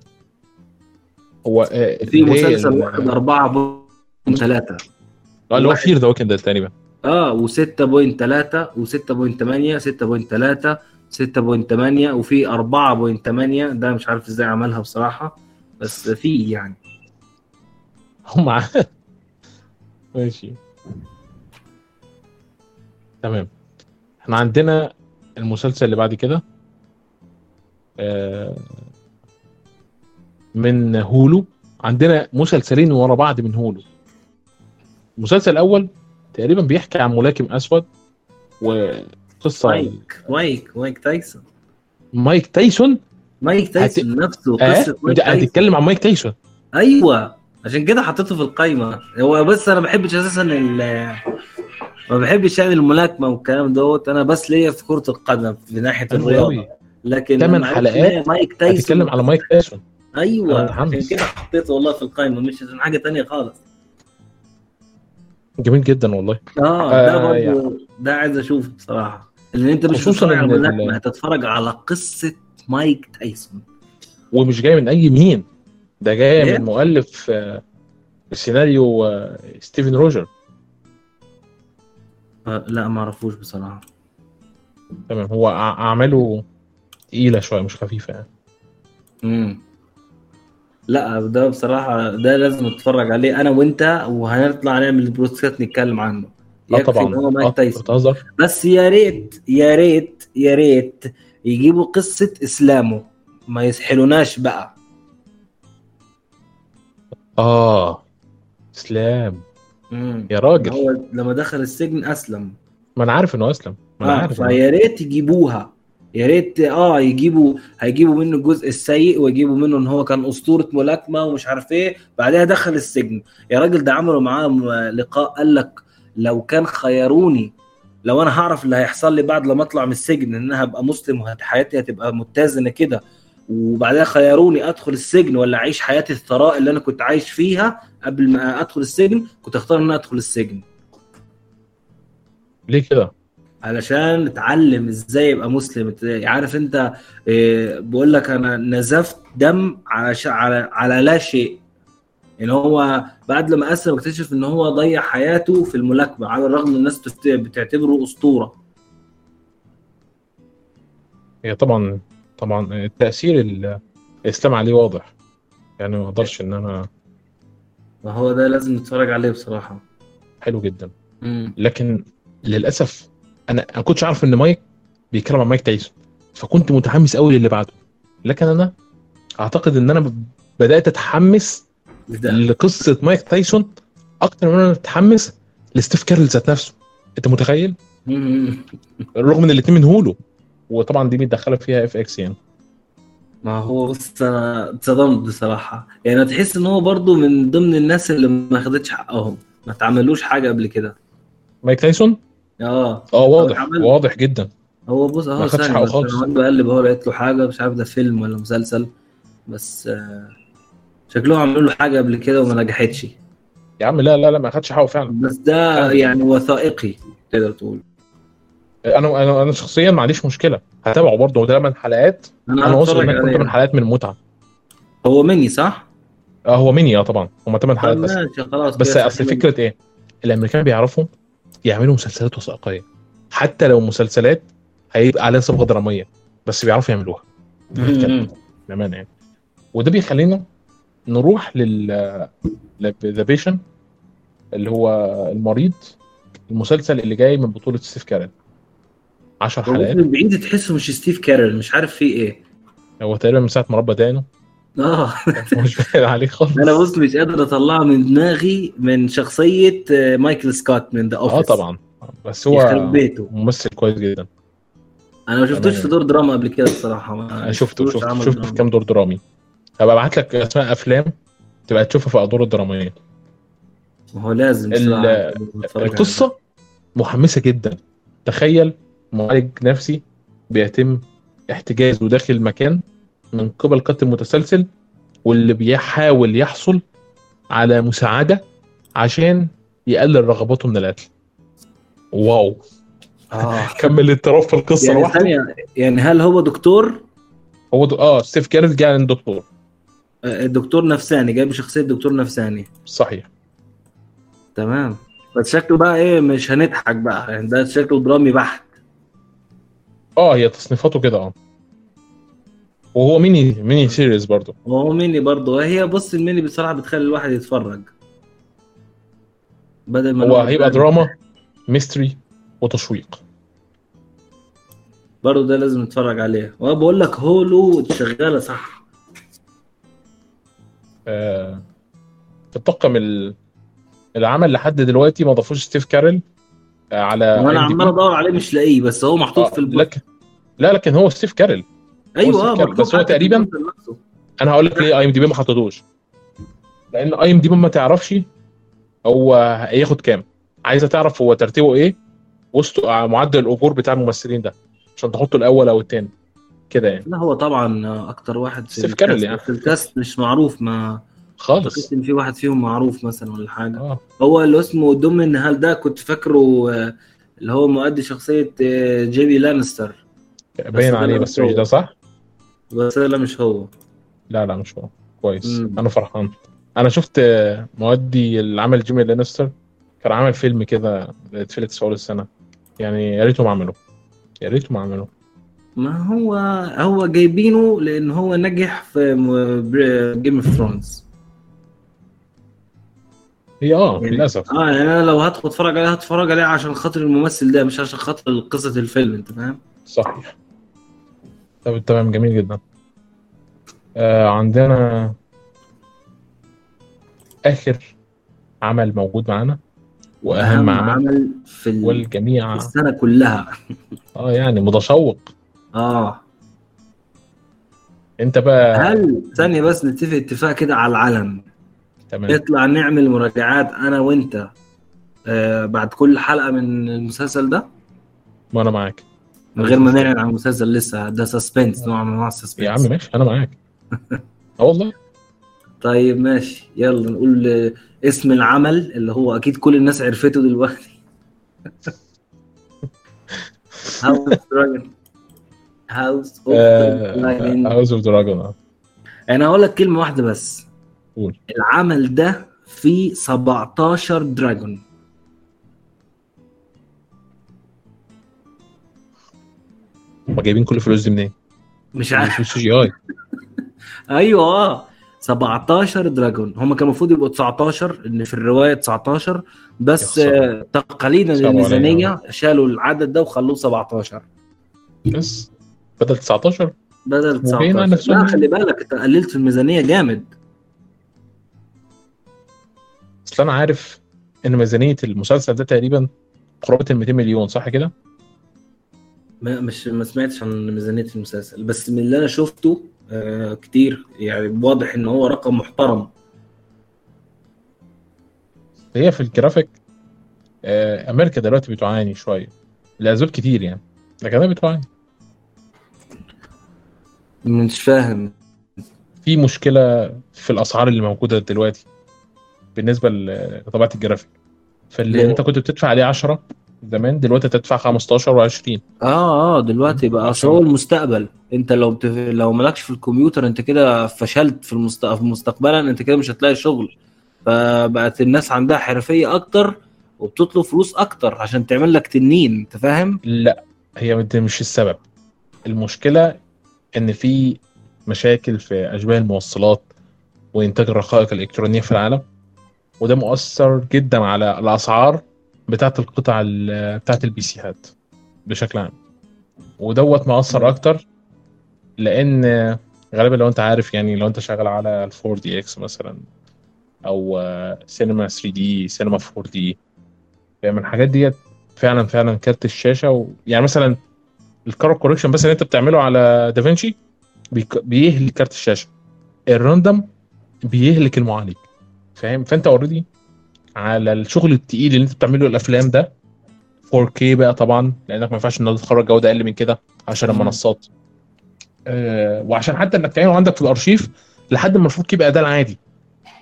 هو آه في مسلسل واحد أربعة بوينت ثلاثة اللي هو فير ذا ويكند ديد تقريبا. اه وستة بوينت ثلاثة وستة بوينت ثمانية ستة بوينت ثلاثة ستة بوينت ثمانية وفي أربعة بوينت ثمانية. ده مش عارف ازاي عملها بصراحة، بس في يعني هم ماشي تمام. احنا عندنا المسلسل اللي بعد كده آه من هولو. عندنا مسلسلين ورا بعض من هولو. المسلسل الاول تقريبا بيحكي عن ملاكم اسود وقصه مايك مايك مايك تايسون مايك تايسون مايك تايسون هت... نفسه قصه مايك تايسون. هتتكلم عن مايك تايسون؟ ايوه عشان كده حطيته في القايمه. هو بس انا ما بحبش اساسا ال... ما بحبش يعني الملاكمه والكلام دوت. انا بس ليا في كره القدم في ناحيه الرياضه، لكن ثمان حلقات مايك تايسون هتتكلم على مايك تايسون. ايوه عشان كده حطيته والله في القائمه، مش عشان حاجه تانية خالص. جميل جدا والله. اه ده برضه يعني. ده عايز اشوفه بصراحه، لان انت مش هتتفرج على ملاكمه، هتتفرج على قصه مايك تايسون. ومش جاي من اي مين ده، جاي من مؤلف السيناريو ستيفن روجر. آه لا ما اعرفوش بصراحه. تمام. هو اعماله تقيله شويه مش خفيفه يعني. امم لا ده بصراحه ده لازم نتفرج عليه انا وانت، وهنطلع نعمل بودكاست نتكلم عنه. اه طبعا هو مايك تايسون، بس يا ريت يا ريت يا ريت يجيبوا قصه اسلامه، ما يسحلوناش بقى. اه اسلام مم. يا راجل هو لما دخل السجن اسلم. ما انا عارف انه اسلم. ما انا آه. عارف. فيا ريت يجيبوها، يا ريت اه يجيبوا هيجيبوا منه الجزء السيء ويجيبوا منه ان هو كان اسطوره ملاكمه ومش عارف ايه، بعدها دخل السجن. يا راجل ده عملوا معاه لقاء قال لك لو كان خيروني، لو انا هعرف اللي هيحصل لي بعد لما اطلع من السجن ان انا هبقى مسلم وحياتي هتبقى متزنه كده، وبعدها خيروني ادخل السجن ولا اعيش حياه الثراء اللي انا كنت عايش فيها قبل ما ادخل السجن، كنت اختار ان ادخل السجن. ليه كده؟ علشان اتعلم ازاي يبقى مسلم. عارف انت بقول لك انا نزفت دم على على على لا شيء. ان هو بعد لما اسلم اكتشف ان هو ضيع حياته في الملاكمه على الرغم ان الناس بتعتبره اسطوره. هي طبعا طبعا تاثير الاسلام عليه واضح يعني ما اقدرش ان انا ما هو ده لازم نتفرج عليه بصراحه حلو جدا. مم. لكن للاسف انا ما كنتش عارف ان مايك بيتكلم عن مايك تايسون فكنت متحمس قوي للي بعده. لكن انا اعتقد ان انا بدات اتحمس ده. لقصه مايك تايسون اكتر من انا متحمس لستيف كارل ذات نفسه. انت متخيل؟ رغم ان الاثنين من هولو وطبعا دي بيدخلها فيها اف اكس يعني. ما هو بص انا اتصدمت بصراحه يعني. تحس ان هو برضو من ضمن الناس اللي ما خدتش حقهم ما تعملوش حاجه قبل كده. مايك تايسون اه اه واضح واضح جدا. هو بص اهو سامع انا بقلب اهو لقيت له حاجه مش عارف ده فيلم ولا مسلسل بس آه شكلهم عملوا له حاجه قبل كده وما نجحتش يا عم. لا لا لا ما خدش حقه فعلا. بس ده فعلا. يعني وثائقي تقدر تقول. انا انا انا شخصيا ما عنديش مشكله هتابعه برضه ده من حلقات. انا, أنا واثق ان كنت من حلقات من المتعه. هو مني صح؟ اه هو مني اه طبعا هم ثمان حلقات بس. بس اصل فكره ايه الامريكان بيعرفوا يعملوا مسلسلات وثائقيه حتى لو مسلسلات هيبقى عليها صبغه دراميه بس بيعرفوا يعملوها تمام يعني. وده بيخلينا نروح لل ذا بيشن اللي هو المريض المسلسل اللي جاي من بطوله ستيف كارل عشر حلقات. من بعيد تحسه مش ستيف كارل مش عارف فيه ايه. هو تقريبا من ساعه مربى دانه اه مش فاهم عليه خالص. انا بص مش قادر اطلعها من دماغي من شخصيه مايكل سكوت من ذا اوفيس. اه طبعا بس هو ممثل كويس جدا. انا ما شفتوش في دور دراما قبل كده الصراحه. انا شفته شفته شفت كام دور درامي. هبقى ابعت لك اسماء افلام تبقى تشوفها في ادوار الدراميه. هو لازم القصه محمسه جدا. تخيل معالج نفسي بيتم احتجازه داخل المكان من قبل قاتل متسلسل واللي بيحاول يحصل على مساعدة عشان يقلل رغباته من القتل. واو آه. كمل الترف في القصة يعني لوحده. يعني هل هو دكتور؟ هو دو... اه ستيف كارل جاي عند دكتور الدكتور نفساني جاي بشخصية دكتور نفساني صحيح تمام. بس شكله بقى ايه مش هنضحك بقى يعني ده شكله درامي بحت. اه هي تصنيفاته كده اه. وهو ميني ميني سيريز برضو. وهو ميني برضو. هي بص الميني بصراحة بتخلي الواحد يتفرج. بدل ما هو هيبقى دراما ميستري وتشويق برضو ده لازم نتفرج عليه. وبقول لك هولو تشغاله صح. آه. في الطاقم العمل لحد دلوقتي ما ضافوش ستيف كارل على انا عمال ادور عليه مش لاقيه بس هو محطوط آه. في البوك لك... لا لكن هو ستيف كارل. ايوه كارل. بس هو تقريبا انا هقول لك ليه اي ام دي بي ما حطتوش لان اي ام دي بي ما تعرفش هو هياخد كام. عايزه تعرف هو ترتيبه ايه وسط معدل الاجور بتاع الممثلين ده عشان تحطه الاول او الثاني كده يعني. لا هو طبعا اكتر واحد في ستيف كارل يعني في الكاست مش معروف ما خالص. في واحد فيهم معروف مثلا ولا حاجه آه. هو اللي اسمه دومين هل ده كنت فاكره اللي هو مؤدي شخصيه جيمي لانستر باين عليه بس مش ده صح. بس لا مش هو. لا لا مش هو كويس. مم. انا فرحان انا شفت مؤدي العمل جيمي لانستر كان عامل فيلم كده اتفلت اول السنه يعني يا ريته ما عمله يا ريته ما عمله. ما هو هو جايبينه لان هو نجح في جيم اوف ثرونز هي اه للاسف يعني اه يعني انا لو هدخل اتفرج عليها هتفرج عليها عشان خاطر الممثل ده مش عشان خاطر قصه الفيلم انت فاهم صحيح. طب تمام جميل جدا. آه عندنا اخر عمل موجود معانا واهم عمل, عمل في ال... والجميع في السنه كلها اه يعني متشوق اه. انت بقى هل ثانيه بس نتفق اتفاق كده على العلم تمام. نطلع نعمل مراجعات انا وانت آه بعد كل حلقه من المسلسل ده. ما انا معاك من غير ما نعلن عن المسلسل لسه ده سسبنس نوع من انواع السسبنس يا عم. ماشي انا معاك اه والله طيب ماشي يلا نقول اسم العمل اللي هو اكيد كل الناس عرفته دلوقتي هاوس اوف دراجون. هاوس اوف دراجون. هاوس اوف دراجون. انا هقول لك كلمه واحده بس. قول. العمل ده فيه سبعتاشر دراجون. هما جايبين كل فلوس دي منين؟ مش عارف. مش سي اي. ايوه سبعتاشر دراجون. هما كان المفروض يبقوا تسعتاشر ان في الروايه تسعتاشر بس آه تقليدا للميزانيه شالوا العدد ده وخلوه سبعتاشر بس بدل تسعتاشر بدل تسعتاشر. لا خلي بالك انت قللت في الميزانيه جامد. اصل انا عارف ان ميزانيه المسلسل ده تقريبا قرابه ال مئتين مليون صح كده؟ ما مش ما سمعتش عن ميزانيه المسلسل بس من اللي انا شفته آه كتير يعني واضح ان هو رقم محترم. هي في الجرافيك آه امريكا دلوقتي بتعاني شويه لأسباب كتير يعني لكن انا بتعاني مش فاهم. في مشكله في الاسعار اللي موجوده دلوقتي بالنسبه لطباعه الجرافيك فاللي انت كنت بتدفع عليه عشرة زمان دلوقتي تدفع خمستاشر وعشرين. اه اه دلوقتي بقى اصل المستقبل انت لو بتف... لو مالكش في الكمبيوتر انت كده فشلت في المستقبل. مستقبلا انت كده مش هتلاقي شغل. فبقت الناس عندها حرفيه اكتر وبتطلب فلوس اكتر عشان تعمل لك تنين انت فاهم. لا هي مش السبب. المشكله ان في مشاكل في اشباه الموصلات وانتاج الرقائق الالكترونيه في العالم وده مؤثر جدا على الاسعار بتاعت القطع بتاعت البي سي هات بشكل عام ودوت مؤثر اكتر لان غالبا لو انت عارف يعني لو انت شغال على الفور دي اكس مثلا او سينما ثري دي سينما فور دي فمن الحاجات ديت فعلا فعلا كارت الشاشه و... يعني مثلا الكارو كوركشن بس اللي انت بتعمله على دافنشي بي... بيهلك كارت الشاشه. الراندوم بيهلك المعالج فاهم. فانت اوريدي على الشغل التقيل اللي انت بتعمله الافلام ده فور كيه بقى طبعا لانك ما ينفعش انك تخرج جوده اقل من كده عشان المنصات أه وعشان حتى انك تعينه عندك في الارشيف لحد ما المفروض يبقى ده العادي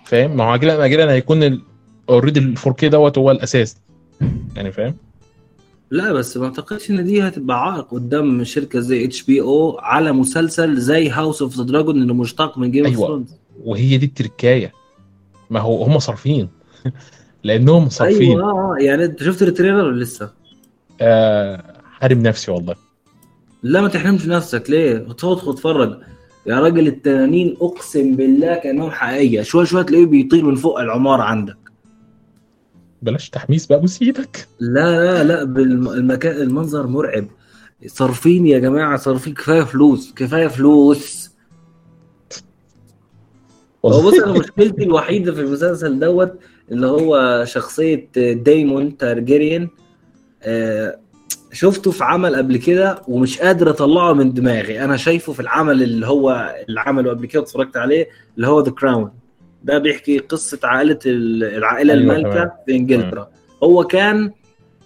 فاهم. ما هو عاجلا اجلا هيكون اوريدي ال فور كيه دوت هو الاساس يعني فاهم. لا بس ما اعتقدش ان دي هتبقى عائق قدام شركه زي اتش بي او على مسلسل زي هاوس اوف ذا دراجون اللي مشتق من جيم اوف ثرونز. وهي دي التركايه. ما هو هم صارفين لانهم صارفين. ايوه يعني انت شفت التريلر ولا لسه؟ آه حارم نفسي والله. لا ما تحرمش نفسك ليه؟ اتفرج اتفرج يا راجل. التنانين اقسم بالله كانهم حقيقيه. شويه شويه تلاقيه بيطير من فوق العماره عندك. بلاش تحميس بقى بسيبك. لا لا لا بالمكان المنظر مرعب. صارفين يا جماعه صارفين كفايه فلوس كفايه فلوس. بص انا مشكلتي الوحيده في المسلسل دوت اللي هو شخصية دايمون تارجيريان آه شفته في عمل قبل كده ومش قادر اطلعه من دماغي. انا شايفه في العمل اللي هو العمل قبل كده اتفرجت عليه اللي هو ذا كراون ده بيحكي قصة عائلة العائلة المالكة في انجلترا. هو كان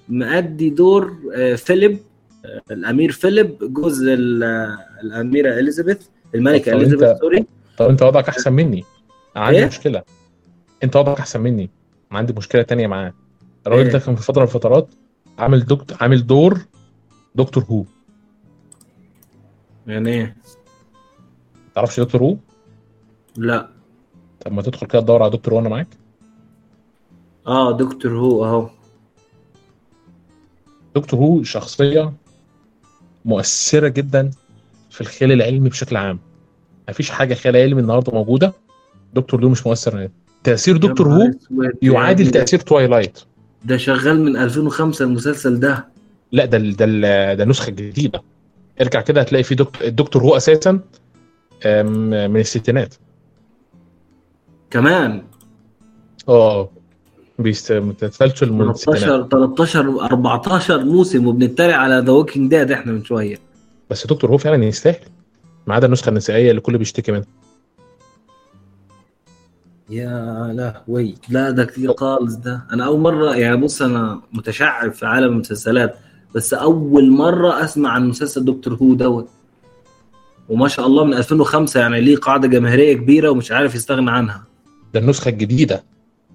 مأدي دور آه فيليب آه الامير فيليب جوز الاميرة اليزابيث الملكة اليزابيث سوري. طب انت وضعك احسن مني. عندي إيه؟ مشكلة انت وضعك احسن مني. عندي مشكله تانية معاه. الراجل ده كان في فتره من الفترات عامل دكتور عامل دور دكتور هو. يعني ايه تعرفش دكتور هو؟ لا. طب ما تدخل كده تدور على دكتور هو. انا معاك اه دكتور هو اهو. دكتور هو شخصيه مؤثره جدا في الخيال العلمي بشكل عام. مفيش حاجه خيال علمي النهارده موجوده دكتور هو مش مؤثر نهائي. تأثير دكتور هو يعادل تأثير توايلايت. ده شغال من ألفين وخمسة المسلسل ده. لا ده ده ده النسخة الجديدة. ارجع كده هتلاقي فيه دكتور الدكتور هو أساسا من الستينات كمان. اه بيست متسلسل من الستينات. تلتاشر أربعتاشر موسم وبنتريق على ذا ووكينج ديد احنا من شوية. بس دكتور هو فعلا يستاهل ما عدا النسخة النسائية اللي كله بيشتكي منها. يا لهوي لا ده كتير خالص. ده انا اول مره يعني بص انا متشعب في عالم المسلسلات بس اول مره اسمع عن مسلسل دكتور هو دوت. وما شاء الله من ألفين وخمسة يعني ليه قاعده جماهيريه كبيره ومش عارف يستغنى عنها. ده النسخه الجديده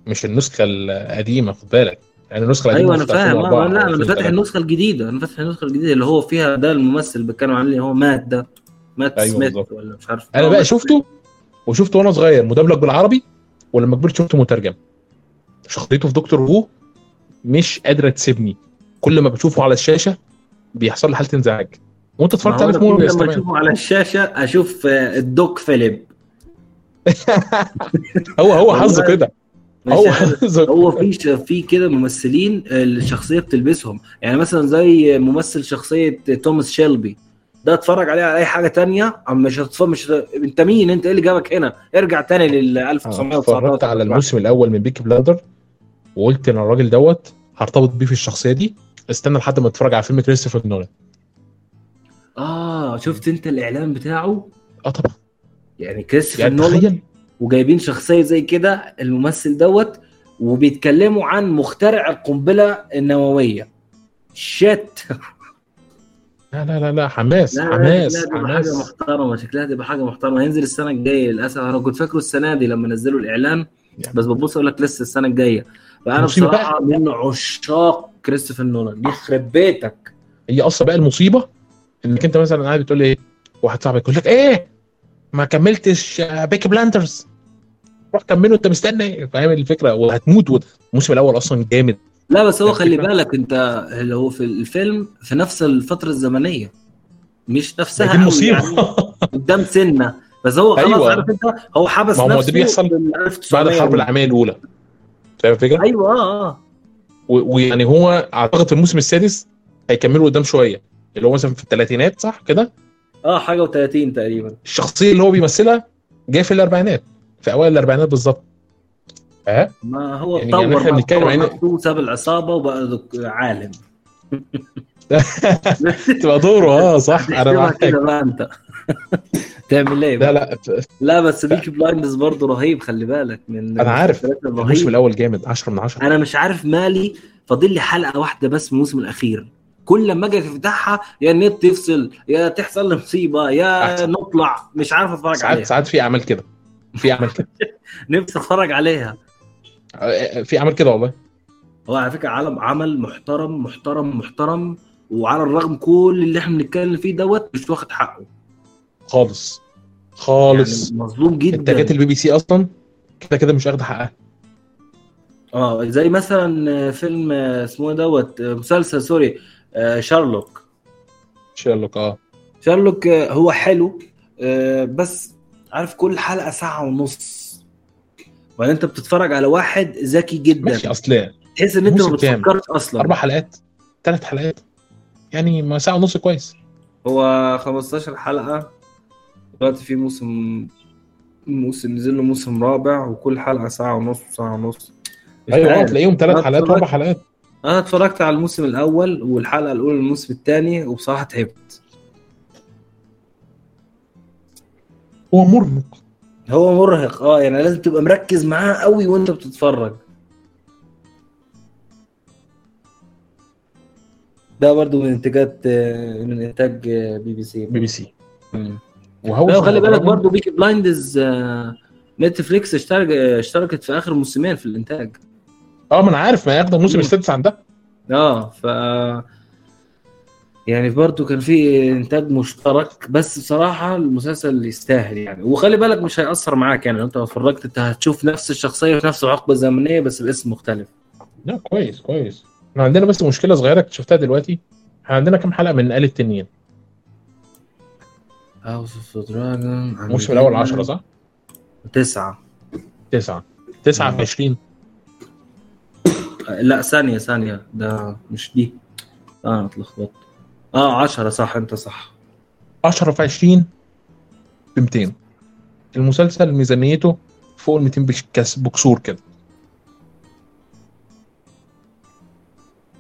مش النسخه القديمه خد بالك. يعني النسخه القديمه. ايوه انا فاهم. اه لا انا فاتح النسخه الجديده، انا فاتح النسخه الجديده اللي هو فيها ده الممثل بيتكلموا عنه اللي هو مات ده، مات أيوة سميث ولا مش عارف. انا بقى شفته وشفته وانا صغير مدبلج بالعربي، ولما كبرت شفته مترجم. شخصيته في دكتور هو مش قادره تسيبني، كل ما بشوفه على الشاشه بيحصل لي حاله انزعاج. وانت اتفرجت على فيلم لما بشوفه على الشاشه اشوف الدوك فيليب. هو هو حظه كده، هو هو في في كده ممثلين الشخصيه بتلبسهم، يعني مثلا زي ممثل شخصيه توماس شيلبي ده، اتفرج عليه على اي حاجه تانية عم مش هتصفم. مش انت مين انت، ايه اللي جابك هنا؟ ارجع تاني لل ألف وتسعمية وتسعتاشر. اتفرجت على الموسم الاول من بيكي بلاندر وقلت انا الراجل دوت هرتبط بيه في الشخصيه دي، استنى لحد ما اتفرج على فيلم كريستوفر نولان. اه شفت انت الاعلان بتاعه؟ اه طبعا، يعني كريستوفر يعني نولان وجايبين شخصيه زي كده الممثل دوت، وبيتكلموا عن مخترع القنبله النوويه. شت. لا لا لا حماس لا حماس لا حماس حاجه محترمه، شكلها دي بحاجه محترمه. هينزل السنه الجايه للاسف، انا كنت فاكره السنه دي لما نزلوا الاعلان، بس ببص اقول لك لسه السنه الجايه. فانا بصراحه من عشاق كريستوفر نولان، يخرب بيتك. هي اصلا بقى المصيبه انك انت مثلا قاعد بتقول ايه، واحد صاحبك يقول لك ايه ما كملتش بيكي بلاندرز، روح كمله انت مستني، فاهم الفكره؟ وهتموت. الموسم الاول اصلا جامد. لا بس هو خلي بالك انت اللي هو في الفيلم في نفس الفتره الزمنيه مش نفسها، دي مصيبه قدام يعني سنه. بس هو خلاص أيوة. عارف انت هو حبس نفسه. ما هو ده بيحصل بعد الحرب العالميه الاولى، فاهم الفكره؟ ايوه اه. ويعني هو اعتقد في الموسم السادس هيكملوا قدام شويه، اللي هو مثلا في الثلاثينات صح كده، اه حاجه وثلاثين تقريبا. الشخصيه اللي هو بيمثلها جاي في الاربعينات، في اوائل الاربعينات بالظبط. اه ما هو اتطور يعني بقى ساب العصابه وبقى عالم. تبقى دوره اه صح. انا معاك كده انت تعمل ايه؟ لا لا لا بس بيكي بلايندز برضه رهيب، خلي بالك. من انا عارف الموسم الاول جامد عشرة من عشرة. انا مش عارف مالي فاضل لي حلقه واحده بس من الموسم الاخير، كل لما اجي افتحها يا النت تفصل يا تحصل لي مصيبه يا نطلع، مش عارف اتفرج ساعت عليها. ساعات في اعمال كده، في اعمال كده نفسي اتفرج عليها، في اعمال كده والله. هو على فكره عالم عمل محترم محترم محترم، وعلى الرغم كل اللي احنا بنتكلم فيه دوت مش واخد حقه خالص خالص، يعني مظلوم جدا. انتاجات البي بي سي اصلا كده كده مش واخده حقها. اه زي مثلا فيلم اسمه دوت مسلسل سوري آه شارلوك. شارلوك اه شارلوك آه هو حلو آه، بس عارف كل حلقه ساعه ونص، ولا انت بتتفرج على واحد ذكي جدا ماشي اصلا، تحس ان انت ما بتفكرش اصلا. اربع حلقات ثلاث حلقات يعني ما ساعه ونص كويس. هو خمستاشر حلقه دلوقتي، في موسم موسم نزل له موسم رابع، وكل حلقه ساعه ونص ساعه ونص. ايوه تلاقيهم ثلاث حلقات اربع حلقات. انا اتفرجت على الموسم الاول والحلقه الاولى الموسم الثاني، وبصراحه تعبت. هو مرهق هو مرهق اه يعني لازم تبقى مركز معاه قوي وانت بتتفرج. ده برضو من انتاجات من انتاج بي بي سي بي بي سي امم وهو خلي بالك برضو بيكي بلايندز نتفليكس اشترك اشتركت في اخر موسمين في الانتاج. اه ما انا عارف، ما هياخد الموسم السادس عندها. اه ف يعني برضو كان في انتاج مشترك، بس بصراحه المسلسل اللي يستاهل يعني. وخلي بالك مش هيأثر معاك، يعني انت لو اتفرجت انت هتشوف نفس الشخصيه في نفس العقبه الزمنيه بس الاسم مختلف. لا كويس كويس. احنا عندنا بس مشكله صغيره شفتها دلوقتي، احنا عندنا كم حلقه من آل التنين؟ هاوس اوف ذا دراجون الموسم الاول عشرة صح؟ تسعة تسعة تسعة في عشرين. لا ثانيه ثانيه ده مش دي، انا اتلخبطت. اه عشرة صح، انت صح. عشرة في عشرين ب مئتين. المسلسل ميزانيته فوق ال مئتين بكسور كده،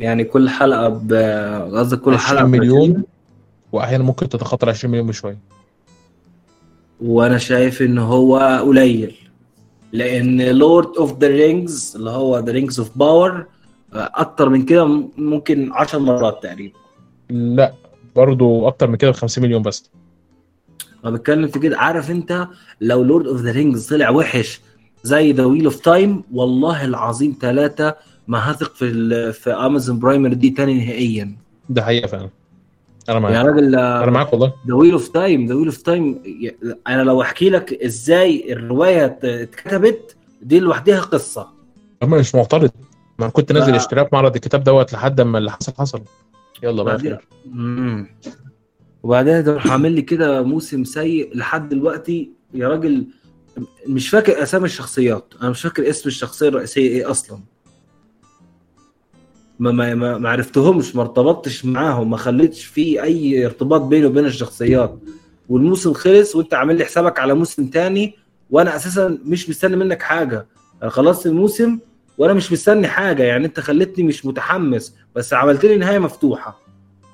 يعني كل حلقه بغزه كل حلقه مليون، واحيانا ممكن تتخطى عشرين مليون بشويه. وانا شايف ان هو قليل، لان لورد اوف ذا رينجز اللي هو ذا رينجز اوف باور اكتر من كده ممكن عشر مرات تقريبا. لا برضو اكتر من كده خمسين مليون. بس انا بتكلم في كده، عارف انت لو لورد اوف ذا رينجز طلع وحش زي ذا ويل اوف تايم والله العظيم ثلاثة ما هثق في في امازون برايم دي تاني نهائيا. ده حقيقه فعلا انا معاك يا راجل، انا معاك والله. The Wheel of Time The Wheel of Time انا لو احكي لك ازاي الروايه اتكتبت دي لوحدها قصه. انا مش معترض، ما كنت نازل اشتراك معرض الكتاب دوت لحد ما اللي حصل حصل. يلا بقى خير. وبعدها ده عامل لي كده موسم سيء لحد دلوقتي يا راجل. مش فاكر اسامي الشخصيات، انا مش فاكر اسم الشخصيه الرئيسيه ايه اصلا، ما ما ما عرفتهمش، ما ارتبطتش معاهم، ما خليتش فيه اي ارتباط بينه وبين الشخصيات. والموسم خلص وانت عامل لي حسابك على موسم تاني وانا اساسا مش مستني منك حاجه. انا خلصت الموسم وانا مش مستني حاجه، يعني انت خليتني مش متحمس بس عملت لي نهايه مفتوحه.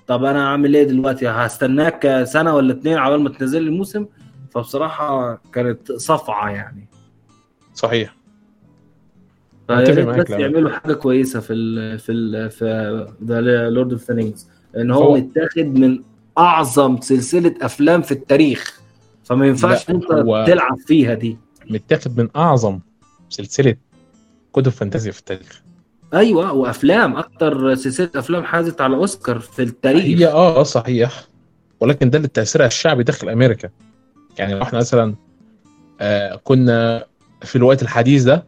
طب انا اعمل ايه دلوقتي؟ هستناك سنه ولا اتنين عبال ما تنزل لي الموسم؟ فبصراحه كانت صفعه يعني. صحيح، بس يعملوا حاجه كويسه في ال في ال في ده لورد اوف ثينجز، ان هو متاخد من اعظم سلسله افلام في التاريخ، فما ينفعش انت تلعب فيها. دي متاخد من اعظم سلسله كتب فانتازيا في التاريخ. ايوه، وافلام اكتر سلسله افلام حازت على اوسكار في التاريخ. هي اه صحيح، ولكن ده اللي تاثيرها الشعبي داخل امريكا. يعني احنا مثلا آه كنا في الوقت الحديث ده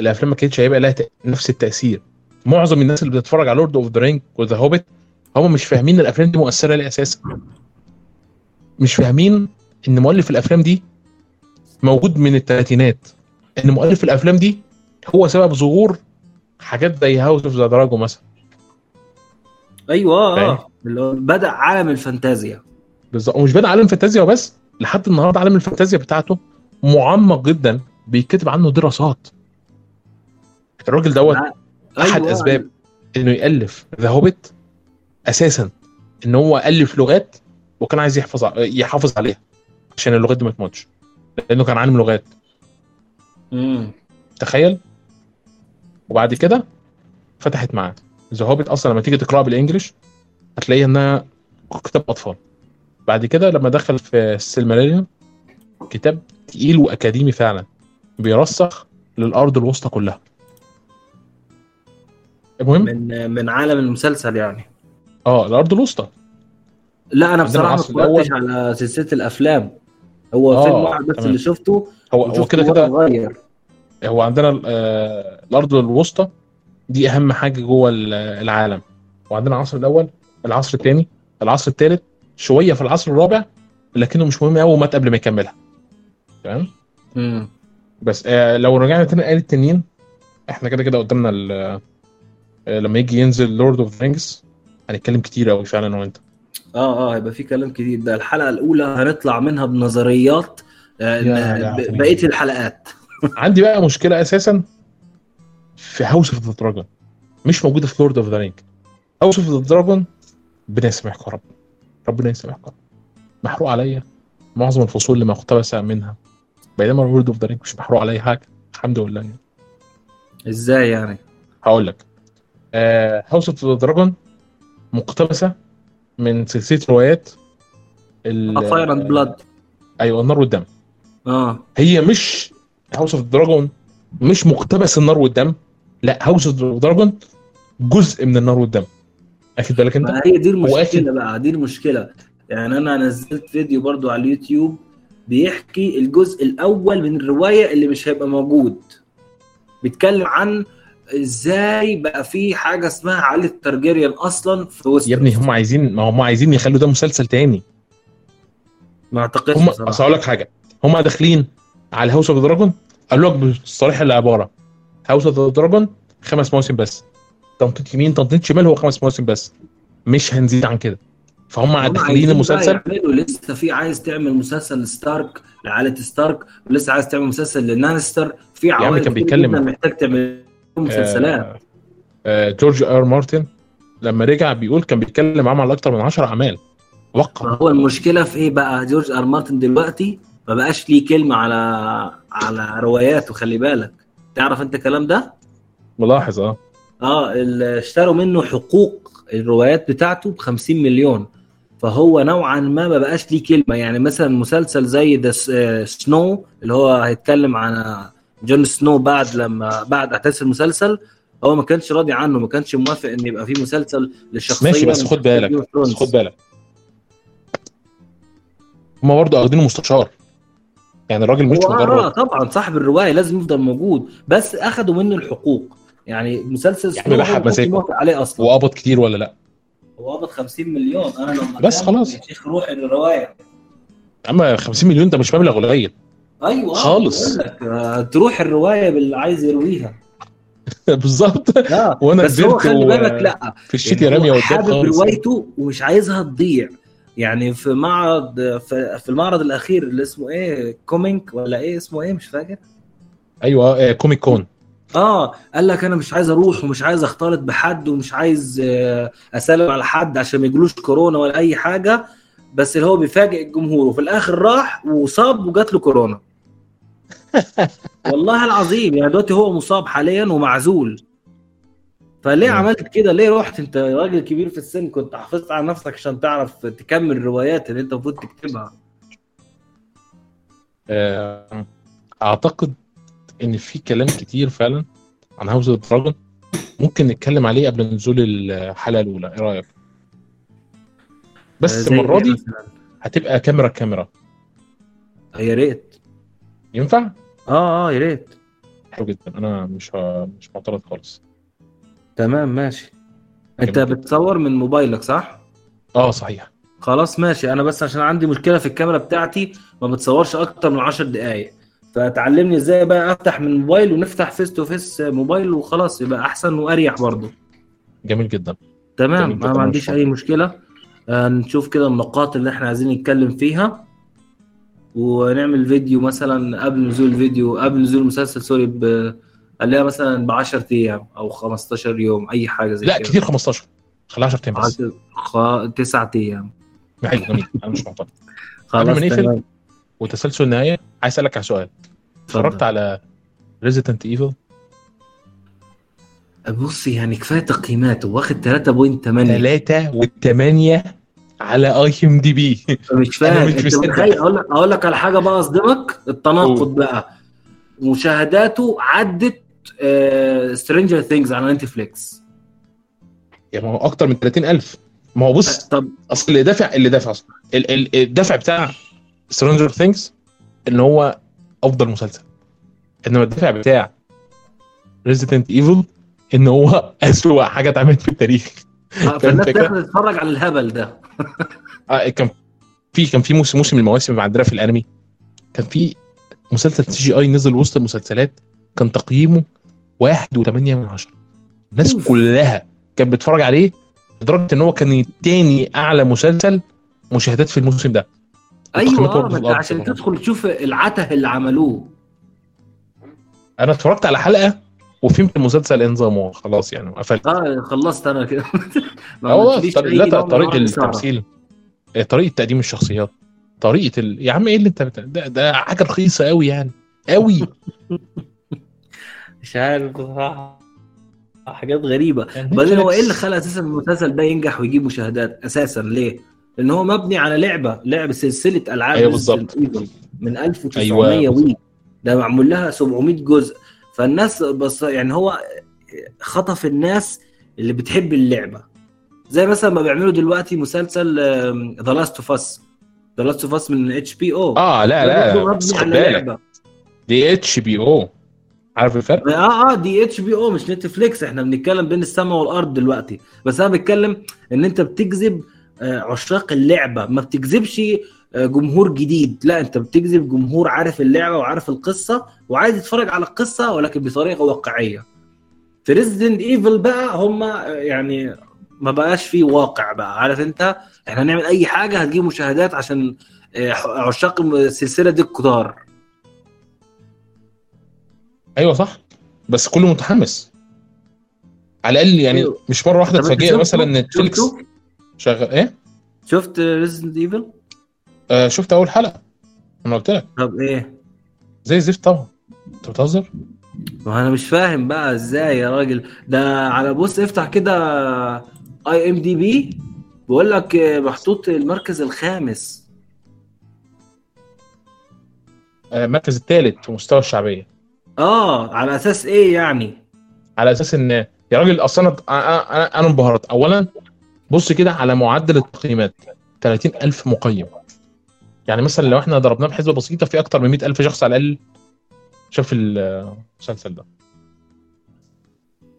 الافلام ما كانتش هيبقى لها نفس التاثير. معظم الناس اللي بتتفرج على لورد اوف ذا رينج وذا هوبيت هم مش فاهمين الافلام دي مؤثره ليه اساسا، مش فاهمين ان مؤلف الافلام دي موجود من الثلاثينات، ان مؤلف الافلام دي هو سبب ظهور حاجات زي هاوس اوف ذا دراجون مثلا. ايوه، بدا عالم الفانتازيا بالظبط. ومش بدا عالم الفانتازيا وبس، لحد النهارده عالم الفانتازيا بتاعته معمق جدا، بيكتب عنه دراسات. الراجل دوت احد أيوة. اسباب انه يالف ذا هوبيت اساسا ان هو الف لغات، وكان عايز يحفظ يحافظ عليها عشان اللغات دي ما تموتش، لانه كان عالم لغات. امم تخيل. وبعد كده فتحت معاه ذا هوبيت. اصلا لما تيجي تقراه بالانجلش هتلاقيها انها كتاب اطفال. بعد كده لما دخل في السيلماريون، كتاب تقيل واكاديمي فعلا بيرسخ للارض الوسطى كلها. المهم من من عالم المسلسل يعني اه الارض الوسطى. لا انا بصراحه ما اتفرجتش على سلسله الافلام، هو فيلم واحد بس اللي شفته. هو هو كده كده هو عندنا آه الارض الوسطى دي اهم حاجه جوه العالم، وعندنا العصر الاول، العصر الثاني، العصر الثالث، شويه في العصر الرابع لكنه مش مهم قوي، مات قبل ما يكملها. تمام. امم بس آه لو رجعنا تاني لآية التنين، احنا كده كده قدامنا لما يجي ينزل لورد اوف ثينجز هنتكلم كتير قوي فعلا انا وانت. اه اه هيبقى في كلام كتير. ده الحلقه الاولى هنطلع منها بنظريات آه بقيه الحلقات. عندي بقى مشكله اساسا في هاوس اوف ذا دراجون مش موجوده في لورد اوف ذا رينج. هاوس اوف ذا دراجون بنسمعك يا رب، ربنا يسامحك، محروق عليا معظم الفصول اللي مقتبسه منها، بينما لورد اوف ذا رينج مش محروق عليا حاجه الحمد لله. يعني ازاي يعني؟ هقول لك. هاوس اوف ذا دراجون مقتبسه من سلسله روايات الفاير اند بلاد. ايوه، النار والدم. اه هي مش هاوس اوف دراجون مش مقتبس النار والدم، لا هاوس اوف دراجون جزء من النار والدم. اكيد بالك انت. هي دي المشكله وأكيد. بقى دي المشكله. يعني انا نزلت فيديو برضو على اليوتيوب بيحكي الجزء الاول من الروايه اللي مش هيبقى موجود، بيتكلم عن ازاي بقى في حاجه اسمها علي الترجيريان اصلا في وسط. يا ابني هم عايزين، ما هم عايزين يخلوا ده مسلسل تاني. ما اعتقدش بصراحه. بس هقول لك حاجه، هم داخلين على هاوس اوف دراجون قالوا لك بالصريح العباره هاوس اوف دراجون خمس مواسم بس، تنطيط يمين تنطيط شمال، هو خمس مواسم بس مش هنزيد عن كده. فهم داخلين المسلسل لسه في عايز تعمل مسلسل ستارك لعائله ستارك، ولسه عايز تعمل مسلسل للنانستر، في عوالم بيتكلم محتاج تعمل مسلسلات. جورج آر مارتن لما رجع بيقول كان بيتكلم عمل اكتر من عشر اعمال وقع. هو المشكله في ايه بقى؟ جورج آر مارتن دلوقتي ما بقاش ليه كلمه على على رواياته. خلي بالك، تعرف انت الكلام ده ملاحظ. اه اه اشتروا منه حقوق الروايات بتاعته ب خمسين مليون، فهو نوعا ما ما بقاش ليه كلمه. يعني مثلا مسلسل زي ذا سنو اللي هو هيتكلم عن جون سنو بعد لما بعد احداث المسلسل، هو ما كانش راضي عنه, ما كانش موافق ان يبقى فيه مسلسل للشخصيه. ماشي بس خد بالك بس خد بالك هما برضه اخدينه مستشار, يعني الراجل مش مجرد طبعا صاحب الروايه لازم يفضل موجود, بس اخدوا منه الحقوق. يعني مسلسل موافق عليه اصلا وقبض كتير ولا لا, هو قبض خمسين مليون. انا لما بس خلاص الشيخ روح للروايه, اما خمسين مليون ده مش مبلغ قليل. ايوه خالص تروح الروايه باللي عايز يرويها بالظبط. وانا زرت خلي بالك لا في الشتي راميه قدام روايته ومش عايزها تضيع. يعني في معرض في المعرض الاخير اللي اسمه ايه كومينك ولا ايه اسمه ايه مش فاكر. ايوه كوميك كون. اه قال لك انا مش عايز اروح ومش عايز اختلط بحد ومش عايز اسلم على حد عشان ما يجلوش كورونا ولا اي حاجه, بس اللي هو بيفاجئ الجمهور وفي الاخر راح وصاب وجات له كورونا. والله العظيم يعني دلوقتي هو مصاب حاليا ومعزول. فليه عملت كده؟ ليه رحت انت راجل كبير في السن كنت حافظت على نفسك عشان تعرف تكمل الروايات اللي انت المفروض تكتبها؟ اعتقد ان في كلام كتير فعلا عن هاوس اوف دراجون ممكن نتكلم عليه قبل نزول الحلقه الاولى. ايه رايك؟ بس المره دي هتبقى كاميرا كاميرا. يا ريت ينفع. اه اه يا ريت. حلو جدا. انا مش ه... مش معترض خالص. تمام ماشي. انت بتصور من موبايلك صح؟ اه صحيح. خلاص ماشي. انا بس عشان عندي مشكله في الكاميرا بتاعتي ما بتصورش اكتر من عشر دقايق, فتعلمني ازاي بقى افتح من موبايل ونفتح فيس تو فيس موبايل وخلاص يبقى احسن واريح برضه. جميل جدا. تمام جميل جداً. ما عنديش اي مشكله. آه نشوف كده النقاط اللي احنا عايزين نتكلم فيها ونعمل فيديو مثلا قبل نزول فيديو قبل نزول المسلسل سوري ب قالها مثلا ب عشرة ايام او خمستاشر يوم اي حاجه زي كده. لا كتير خمستاشر خليها عشرة ايام بس. تسعة ايام معاك. جميل. انا مش معترض. خلاص تمام. وتسلسل النهايه عايز اسالك على سؤال. اتفرجت على ريزيدنت ايفل؟ بص يعني كفايه تقييماته واخد ثلاثة فاصلة ثمانية على اي ام دي بي. مش فاهم انت متخيل. اقول لك اقول لك على حاجه بقى اصدمك. التناقض بقى مشاهداته عدت سترينجر ثينجز على نتفليكس. يا ما هو اكتر من ثلاثين الف. ما هو بص طب اصل اللي دافع اللي دافع اصلا الدفع بتاع سترينجر ثينجز ان هو افضل مسلسل, انما الدفع بتاع ريزيدنت ايفل ان هو اسوأ حاجه اتعملت في التاريخ. فالناس داخله تتفرج على الهبل ده. اه كان في كان في موسم موسم المواسم بعدها في الانمي كان في مسلسل سي جي اي نزل وسط المسلسلات كان تقييمه واحد وثمانية من عشرة. الناس كلها كانت بتتفرج عليه لدرجه ان هو كان تاني اعلى مسلسل مشاهدات في الموسم ده. ايوه آه عشان تدخل تشوف العته اللي عملوه. انا اتفرجت على حلقه وفهمت المسلسل انظامه خلاص يعني قفلت. اه خلصت انا كده. اه لا طريقه التمثيل طريقه تقديم الشخصيات طريقه ال... يا عم ايه اللي انت بت... ده, ده حاجه رخيصه قوي يعني قوي. مش عارف بصراحه حاجات غريبه. بعدين هو ايه اللي خلى اساسا المسلسل ده ينجح ويجيب مشاهدات اساسا؟ ليه؟ لان هو مبني على لعبه لعبه سلسله العاب. أيوة بالظبط. من ألف وتسعمية. أيوة وي ده معمول لها سبعمية جزء. فالناس بس يعني هو خطف الناس اللي بتحب اللعبه زي مثلا ما بيعملوا دلوقتي مسلسل ذا لاست اوف اس. ذا لاست اوف اس من اتش بي او. اه لا لا لا دي اتش بي او. عارف الفرق؟ اه اه دي اتش بي او مش نتفليكس. احنا بنتكلم بين السماء والارض دلوقتي. بس انا بتكلم ان انت بتجذب عشاق اللعبه ما بتجذبش جمهور جديد. لا انت بتجذب جمهور عارف اللعبه وعارف القصه وعايز يتفرج على القصه ولكن بطريقه واقعيه. في ريزيدنت ايفل بقى هم يعني ما بقاش فيه واقع بقى. عارف انت احنا هنعمل اي حاجه هتجيب مشاهدات عشان عشاق السلسله دي الكتار. ايوه صح. بس كله متحمس على الاقل يعني مش مره واحده تفاجئ مثلا نتفليكس شغال ايه. شفت ريزيدنت ايفل؟ آه شفت اول حلقه. انا قلت لك طب ايه زي زفت طبعا. انت بتهزر؟ ما انا مش فاهم بقى ازاي يا راجل ده. على بص افتح كده اي ام دي بي بيقول لك محطوط المركز الخامس. آه المركز الثالث في مستوى الشعبيه. اه على اساس ايه يعني؟ على اساس ان يا راجل. اصلا انا انا انبهرت. اولا بص كده على معدل التقييمات، ثلاثين ألف مقيم. يعني مثلا لو احنا ضربناه بحسبه بسيطه، في اكتر من مئة ألف شخص على الاقل شاف المسلسل ده.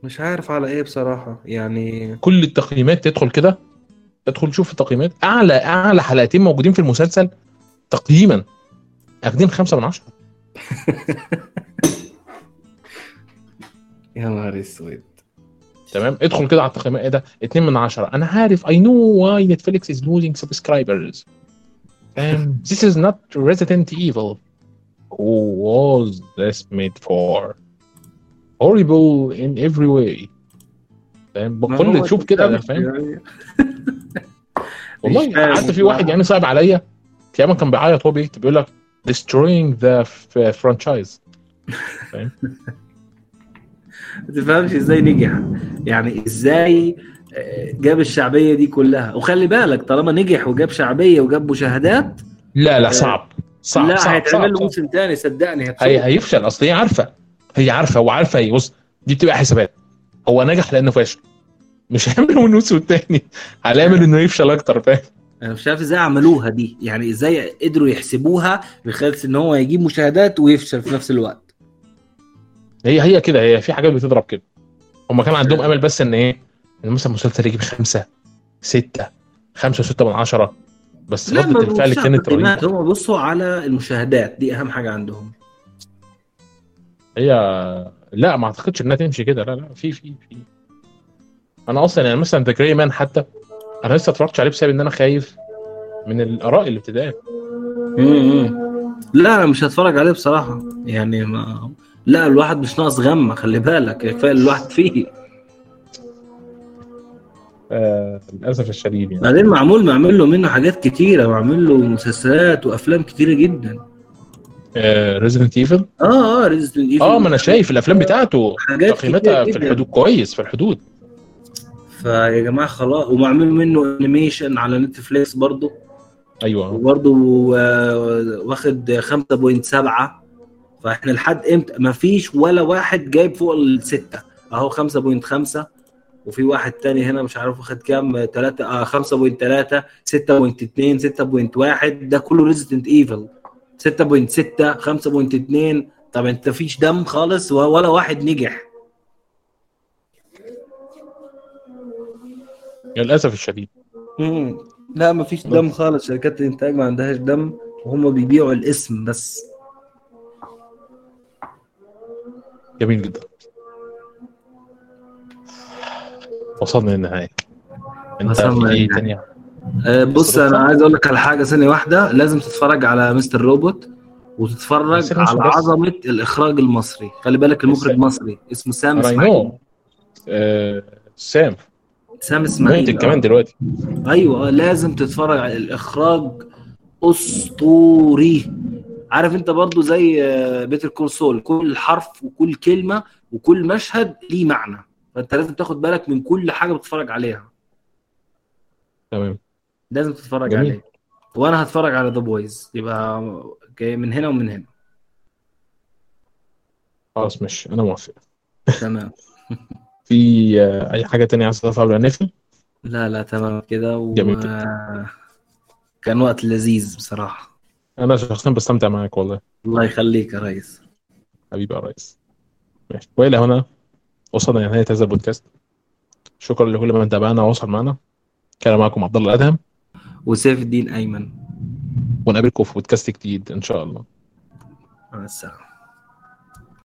مش عارف على ايه بصراحه، يعني كل التقييمات تدخل كده، ادخل شوف التقييمات. اعلى اعلى حلقتين موجودين في المسلسل تقييما اخدين خمسة من عشرة. يا نهار اسود. تمام، ادخل كده على التقييمات، ايه ده؟ اتنين من عشرة. انا عارف. I know why Netflix is losing subscribers. Um, this is not Resident Evil. Who was this made for? Horrible in every way. فاهم؟ بكل تشوف كده انا فاهم. والله حتى في واحد يعني صعب عليا كمان، كان بيعيط هو بيكتب بيقول لك destroying the franchise. فاهم؟ تفهمش ازاي نجح، يعني ازاي جاب الشعبيه دي كلها. وخلي بالك طالما نجح وجاب شعبيه وجاب مشاهدات، لا لا صعب صعب لا صعب هيتعمل له موسم ثاني صدقني. هي هيفشل اصلا. هي عارفه هي عارفه وعارفه هي. بص دي بتبقى حسابات، هو نجح لانه فاشل، مش هيعمل منه موسم ثاني، هيعمل انه يفشل اكتر. فاهم؟ انا مش عارف ازاي عملوها دي، يعني ازاي قدروا يحسبوها بخالص ان هو هيجيب مشاهدات ويفشل في نفس الوقت. هي هي كده، هي في حاجات بتضرب كده. هم كان عندهم امل بس ان ايه، ان مثلا مسلسل يجيب خمسة ستة خمسة ستة من عشرة بس. ردة الفعل كانت رهيبة. هم بصوا على المشاهدات دي اهم حاجة عندهم. هي لا ما اعتقدش انها تمشي كده. لا لا في في في انا اصلا يعني مثلا ذا جراي مان حتى انا لسه اتفرجتش عليه بسبب ان انا خايف من الاراء الابتدائية. لا انا مش هتفرج عليه بصراحة، يعني ما لا الواحد مش ناقص غمه، خلي بالك كفايه الواحد فيه. آه للاسف الشديد يعني. بعدين معمول معمل له منه حاجات كتيره، معمل له مسلسلات وافلام كتيره جدا. آه ريزيدنت ايفل اه اه ريزيدنت ايفل اه ما انا شايف الافلام بتاعته تقييماتها في الحدود كويس، في الحدود. فيا جماعه خلاص. ومعمول منه انيميشن على نتفليكس برضو. ايوه وبرضو واخد خمسة فاصلة سبعة. فاحنا لحد امتى مفيش ولا واحد جايب فوق الستة؟ اهو خمسة فاصلة خمسة وفي واحد تاني هنا مش عارف واخد كام، تلاتة آه خمسة فاصلة تلاتة ستة فاصلة اتنين ستة فاصلة واحد. ده كله ريزيدنت ايفل ستة فاصلة ستة خمسة فاصلة اتنين. طب انت فيش دم خالص ولا واحد نجح للاسف الشديد. امم لا مفيش دم خالص. شركات الانتاج ما عندهاش دم، وهم بيبيعوا الاسم بس. جميل جدا، وصلنا للنهايه. انت في ايه تاني؟ أه بص انا عايز اقول لك على حاجه ثانيه واحده. لازم تتفرج على مستر روبوت وتتفرج على عظمه الاخراج المصري. خلي بالك المخرج مصري اسمه سام اسماعيل. أه سام سام اسماعيل انت كمان دلوقتي. ايوه لازم تتفرج على الاخراج، اسطوري. عارف انت برضو زي بيتر كول سول، كل حرف وكل كلمة وكل مشهد ليه معنى، فانت لازم تاخد بالك من كل حاجة بتتفرج عليها. تمام لازم تتفرج جميل. عليه. وانا هتفرج على The Boys، يبقى جاي من هنا ومن هنا. خلاص ماشي انا موافق. تمام. في اي حاجة تانية عايز تضيفها ولا نقفل؟ لا لا تمام كده. و... كان وقت لذيذ بصراحة، انا شخصيا بستمتع معاك والله. الله يخليك يا ريس. حبيبي يا ريس. ماشي، والى هنا وصلنا لنهايه هذا البودكاست. شكرا لكل من تابعنا ووصل معنا. كان معكم عبد الله الادهم وسيف الدين ايمن، ونقابلكم في بودكاست جديد ان شاء الله. مع السلامه.